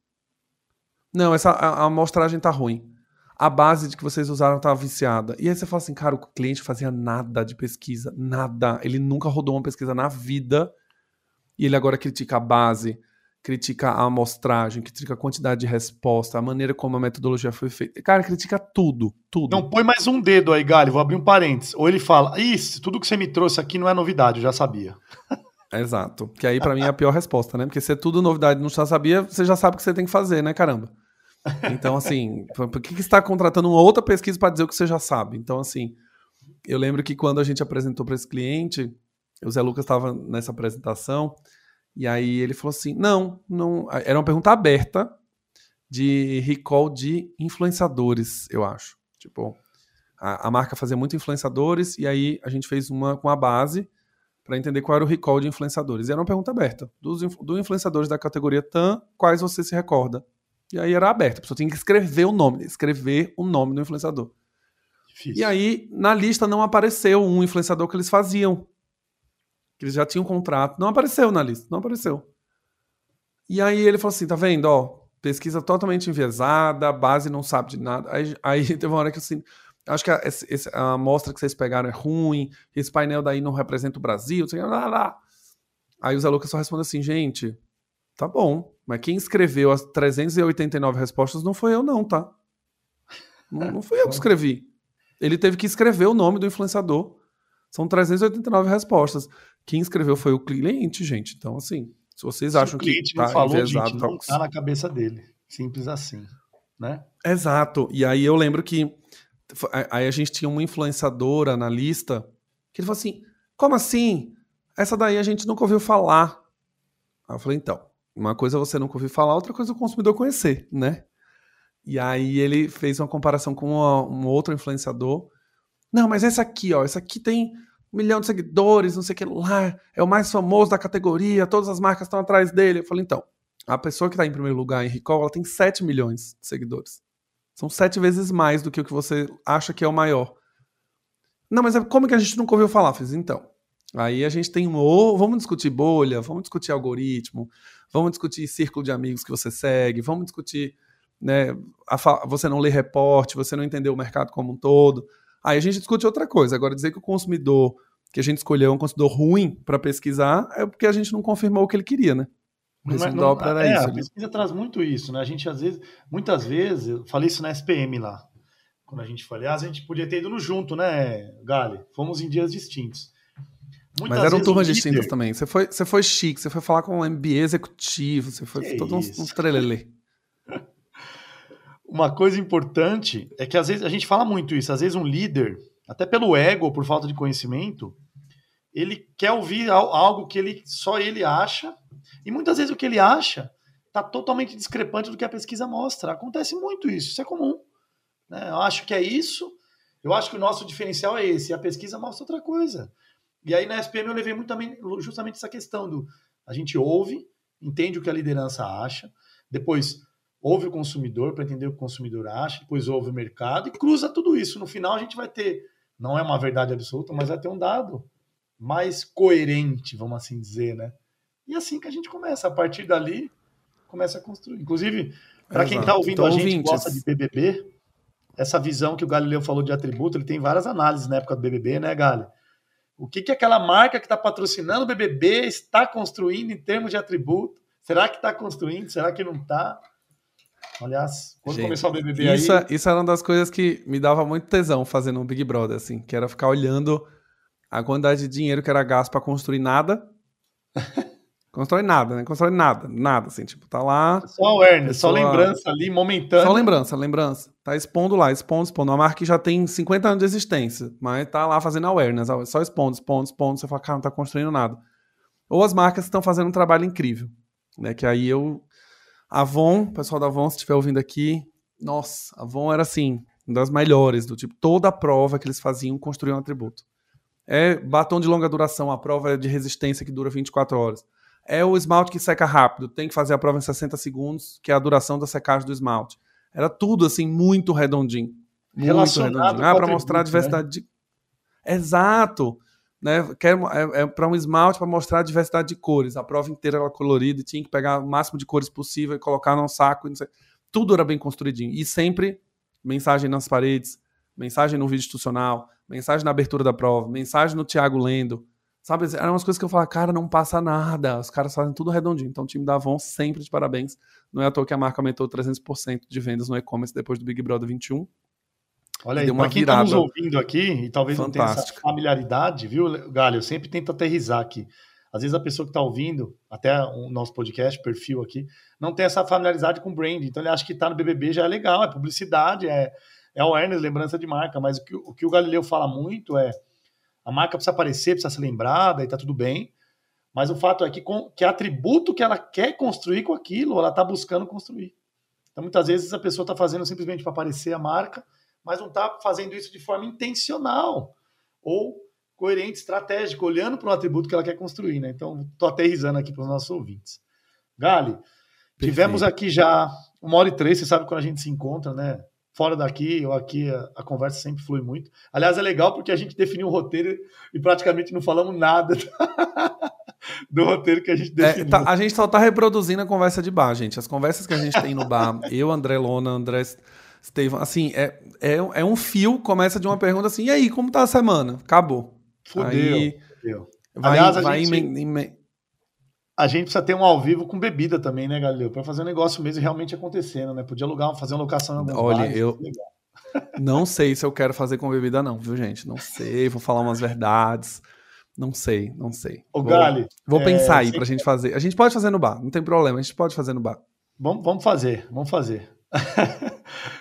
Não, a amostragem tá ruim. A base de que vocês usaram estava viciada. E aí você fala assim, cara, o cliente fazia nada de pesquisa, nada. Ele nunca rodou uma pesquisa na vida. E ele agora critica a base, critica a amostragem, critica a quantidade de resposta, a maneira como a metodologia foi feita. Cara, critica tudo, tudo. Não põe mais um dedo aí, Gali, vou abrir um parênteses. Ou ele fala, isso, tudo que você me trouxe aqui não é novidade, eu já sabia. Exato. Que aí pra mim é a pior resposta, né? Porque se é tudo novidade e não já sabia, você já sabe o que você tem que fazer, né, caramba? Então, assim, por que está contratando uma outra pesquisa para dizer o que você já sabe? Então, assim, eu lembro que quando a gente apresentou para esse cliente, o Zé Lucas estava nessa apresentação, e aí ele falou assim, não, era uma pergunta aberta de recall de influenciadores, eu acho. Tipo, a marca fazia muito influenciadores, e aí a gente fez uma com a base para entender qual era o recall de influenciadores. E era uma pergunta aberta, dos influenciadores da categoria TAM, quais você se recorda? E aí era aberto, a pessoa tinha que escrever o nome do influenciador. Difícil. E aí, na lista não apareceu um influenciador que eles faziam, que eles já tinham um contrato, não apareceu na lista, não apareceu. E aí ele falou assim, tá vendo, ó, pesquisa totalmente enviesada, a base não sabe de nada. Aí teve uma hora que eu assim, acho que a amostra que vocês pegaram é ruim, esse painel daí não representa o Brasil, sei lá. Aí o Zé Lucas só respondeu assim, gente, tá bom, mas quem escreveu as 389 respostas não foi eu não, tá? Não fui eu que escrevi. Ele teve que escrever o nome do influenciador. São 389 respostas. Quem escreveu foi o cliente, gente. Então, assim, se vocês acham que tá enviesado... Não tá na cabeça dele. Simples assim, né? Exato. E aí eu lembro que... Aí a gente tinha uma influenciadora na lista que ele falou assim, como assim? Essa daí a gente nunca ouviu falar. Aí eu falei, então... Uma coisa você nunca ouviu falar, outra coisa o consumidor conhecer, né? E aí ele fez uma comparação com um outro influenciador. Não, mas essa aqui tem 1 milhão de seguidores, não sei o que lá, é o mais famoso da categoria, todas as marcas estão atrás dele. Eu falei, então, a pessoa que está em primeiro lugar em recall, ela tem 7 milhões de seguidores. São 7 vezes mais do que o que você acha que é o maior. Não, mas como que a gente nunca ouviu falar? Eu falei, então... Aí a gente tem vamos discutir bolha, vamos discutir algoritmo, vamos discutir círculo de amigos que você segue, vamos discutir, né, você não lê reporte, você não entendeu o mercado como um todo. Aí a gente discute outra coisa. Agora, dizer que o consumidor que a gente escolheu um consumidor ruim para pesquisar é porque a gente não confirmou o que ele queria, né? A pesquisa traz muito isso, né? A gente às vezes, muitas vezes, eu falei isso na SPM lá, quando a gente foi, aliás, a gente podia ter ido no junto, né, Gale? Fomos em dias distintos. Muitas mas eram turmas distintas também. Você foi chique, você foi falar com um MBA executivo, você foi que todo um trelelê. Uma coisa importante é que às vezes, a gente fala muito isso, às vezes um líder, até pelo ego, por falta de conhecimento, ele quer ouvir algo que ele, só ele acha, e muitas vezes o que ele acha está totalmente discrepante do que a pesquisa mostra. Acontece muito isso, isso é comum. Né? Eu acho que é isso, eu acho que o nosso diferencial é esse, e a pesquisa mostra outra coisa. E aí na SPM eu levei muito também justamente essa questão do a gente ouve, entende o que a liderança acha, depois ouve o consumidor para entender o que o consumidor acha, depois ouve o mercado e cruza tudo isso. No final a gente vai ter, não é uma verdade absoluta, mas vai ter um dado mais coerente, vamos assim dizer, né? E assim que a gente começa, a partir dali, começa a construir. Inclusive, para quem está ouvindo então, a gente ouvintes. Gosta de BBB, essa visão que o Galileu falou de atributo, ele tem várias análises na época do BBB, né, Galileu? O que, que aquela marca que está patrocinando o BBB está construindo em termos de atributo? Será que está construindo? Será que não está? Aliás, quando começou o BBB isso era uma das coisas que me dava muito tesão fazendo um Big Brother, assim, que era ficar olhando a quantidade de dinheiro que era gasto para construir nada. Constrói nada, né? Constrói nada, assim, tipo, tá lá... Só awareness, só lembrança ali, momentânea. Só lembrança. Tá expondo. Uma marca que já tem 50 anos de existência, mas tá lá fazendo awareness, só expondo. Você fala, cara, não tá construindo nada. Ou as marcas estão fazendo um trabalho incrível, né? Que aí Avon, pessoal da Avon, se estiver ouvindo aqui, nossa, Avon era, assim, uma das melhores, do tipo, toda a prova que eles faziam, construíam um atributo. É batom de longa duração, a prova é de resistência que dura 24 horas. É o esmalte que seca rápido, tem que fazer a prova em 60 segundos, que é a duração da secagem do esmalte. Era tudo, assim, muito redondinho. Relacionado para mostrar a diversidade de... Exato! Né? É para um esmalte para mostrar a diversidade de cores. A prova inteira era colorida e tinha que pegar o máximo de cores possível e colocar num saco. Não sei. Tudo era bem construidinho. E sempre mensagem nas paredes, mensagem no vídeo institucional, mensagem na abertura da prova, mensagem no Thiago lendo. Sabe, eram umas coisas que eu falava, cara, não passa nada. Os caras fazem tudo redondinho. Então o time da Avon sempre de parabéns. Não é à toa que a marca aumentou 300% de vendas no e-commerce depois do Big Brother 21. Olha aí, para quem está nos ouvindo aqui, e talvez não tenha essa familiaridade, viu, Galho? Eu sempre tento aterrizar aqui. Às vezes a pessoa que está ouvindo, até o nosso podcast, perfil aqui, não tem essa familiaridade com o branding. Então ele acha que está no BBB já é legal, é publicidade, é awareness, lembrança de marca. Mas o que o Galileu fala muito é a marca precisa aparecer, precisa ser lembrada e tá tudo bem, mas o fato é que atributo que ela quer construir com aquilo, ela tá buscando construir. Então, muitas vezes, a pessoa tá fazendo simplesmente para aparecer a marca, mas não tá fazendo isso de forma intencional ou coerente, estratégica, olhando para o atributo que ela quer construir, né? Então, tô aterrizando aqui para os nossos ouvintes. Gali, tivemos aqui já 1h03, você sabe quando a gente se encontra, né? Fora daqui ou aqui, a conversa sempre flui muito. Aliás, é legal porque a gente definiu o roteiro e praticamente não falamos nada do roteiro que a gente definiu. A gente só está reproduzindo a conversa de bar, gente. As conversas que a gente tem no bar, eu, André Lona, André Estevam, assim, é um fio, começa de uma pergunta assim, e aí, como tá a semana? Acabou. Fudeu. A gente precisa ter um ao vivo com bebida também, né, Galileu? Para fazer um negócio mesmo realmente acontecendo, né? Podia alugar, fazer uma locação em alguns bares. Olha, eu não sei se eu quero fazer com bebida não, viu, gente? Não sei, vou falar umas verdades. Não sei. Ô, Gali... Vou pensar aí pra gente fazer. A gente pode fazer no bar, não tem problema. A gente pode fazer no bar. Vamos fazer.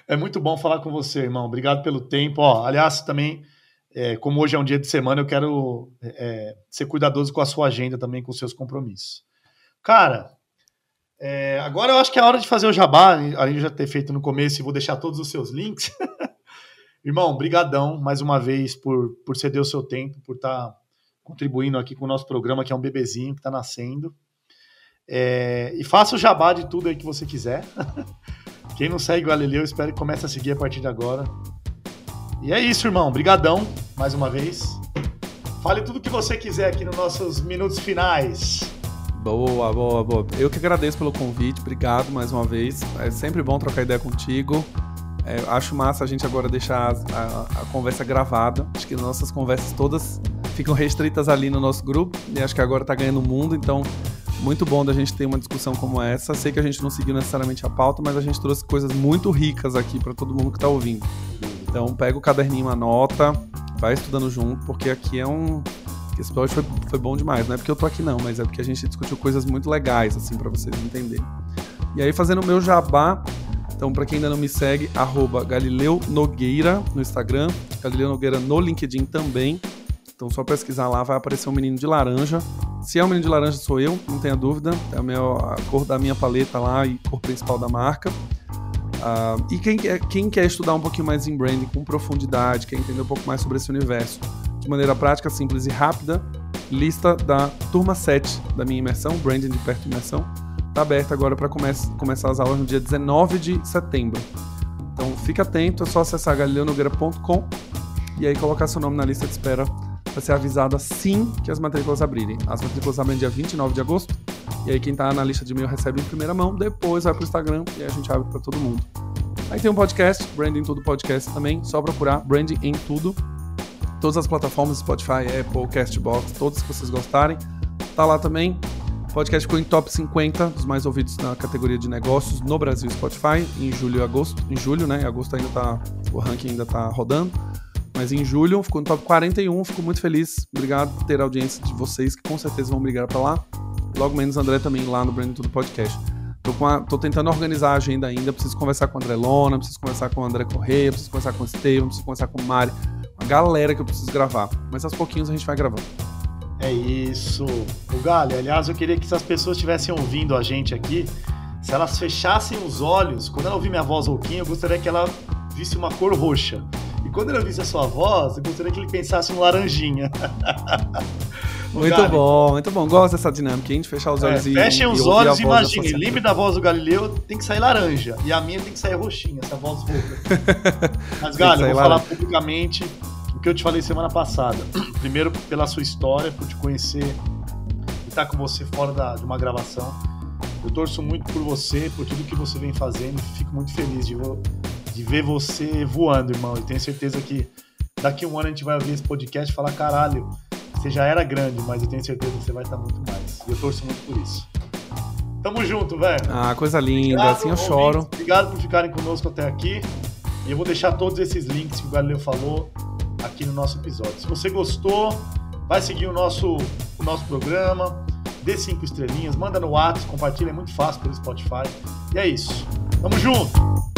É muito bom falar com você, irmão. Obrigado pelo tempo. Ó, aliás, também... como hoje é um dia de semana, eu quero ser cuidadoso com a sua agenda também, com os seus compromissos. Cara, agora eu acho que é a hora de fazer o jabá, além de já ter feito no começo, e vou deixar todos os seus links. Irmão, brigadão, mais uma vez, por ceder o seu tempo, por estar contribuindo aqui com o nosso programa, que é um bebezinho que está nascendo. E faça o jabá de tudo aí que você quiser. Quem não segue o Galileu, espero que comece a seguir a partir de agora. E é isso, irmão. Brigadão, mais uma vez. Fale tudo o que você quiser aqui nos nossos minutos finais. Boa. Eu que agradeço pelo convite. Obrigado mais uma vez. É sempre bom trocar ideia contigo. Acho massa a gente agora deixar a conversa gravada. Acho que nossas conversas todas ficam restritas ali no nosso grupo, e acho que agora está ganhando o mundo, então muito bom da gente ter uma discussão como essa. Sei que a gente não seguiu necessariamente a pauta, mas a gente trouxe coisas muito ricas aqui para todo mundo que está ouvindo. Então pega o caderninho, anota, vai estudando junto, porque aqui é um... Esse episódio foi bom demais, não é porque eu tô aqui não, mas é porque a gente discutiu coisas muito legais, assim, para vocês entenderem. E aí, fazendo o meu jabá, então, para quem ainda não me segue, @Galileu Nogueira no Instagram, Galileu Nogueira no LinkedIn também. Então, só pesquisar lá, vai aparecer um menino de laranja. Se é um menino de laranja, sou eu, não tenha dúvida. É a cor da minha paleta lá e cor principal da marca. E quem quer estudar um pouquinho mais em branding, com profundidade, quer entender um pouco mais sobre esse universo, de maneira prática, simples e rápida, lista da turma 7 da minha imersão, Branding de Perto Imersão, está aberta agora para começar as aulas no dia 19 de setembro. Então fica atento, é só acessar galileunogueira.com e aí colocar seu nome na lista de espera para ser avisado assim que as matrículas abrirem. As matrículas abrem dia 29 de agosto e aí quem está na lista de e-mail recebe em primeira mão, depois vai para o Instagram e aí a gente abre para todo mundo. Aí tem um podcast, Branding Tool Podcast também, só procurar Branding em Tudo. Todas as plataformas, Spotify, Apple, Castbox, todas que vocês gostarem, tá lá também. O podcast ficou em top 50 dos mais ouvidos na categoria de negócios no Brasil Spotify, em julho e agosto. Em julho, né? Em agosto ainda tá, o ranking ainda tá rodando, mas em julho ficou no top 41, fico muito feliz. Obrigado por ter a audiência de vocês, que com certeza vão brigar pra lá. Logo menos André também lá no Branding Tudo Podcast. Tô tentando organizar a agenda ainda, preciso conversar com o André Lona, preciso conversar com o André Corrêa, preciso conversar com o Estevam, preciso conversar com o Mari. A galera que eu preciso gravar, mas aos pouquinhos a gente vai gravando. É isso. O Galho, aliás, eu queria que se as pessoas estivessem ouvindo a gente aqui, se elas fechassem os olhos, quando ela ouvir minha voz rouquinha, eu gostaria que ela visse uma cor roxa. E quando ela visse a sua voz, eu gostaria que ele pensasse no laranjinha. Muito Galho. Bom, muito bom. Gosto dessa dinâmica, hein? De fechar os olhos fechem os olhos e imaginem. Lembre da voz do Galileu, tem que sair laranja. E a minha tem que sair roxinha, essa voz rouca. Mas, Galho, eu vou falar publicamente o que eu te falei semana passada. Primeiro, pela sua história, por te conhecer e estar com você fora de uma gravação. Eu torço muito por você, por tudo que você vem fazendo. Fico muito feliz de ver você voando, irmão. E tenho certeza que daqui a um ano a gente vai ouvir esse podcast e falar, caralho, você já era grande, mas eu tenho certeza que você vai estar muito mais. E eu torço muito por isso. Tamo junto, velho. Ah, coisa linda. Obrigado, assim eu choro. Obrigado por ficarem conosco até aqui. E eu vou deixar todos esses links que o Galileu falou aqui no nosso episódio. Se você gostou, vai seguir o nosso programa. Dê 5 estrelinhas, manda no WhatsApp, compartilha. É muito fácil pelo Spotify. E é isso. Tamo junto.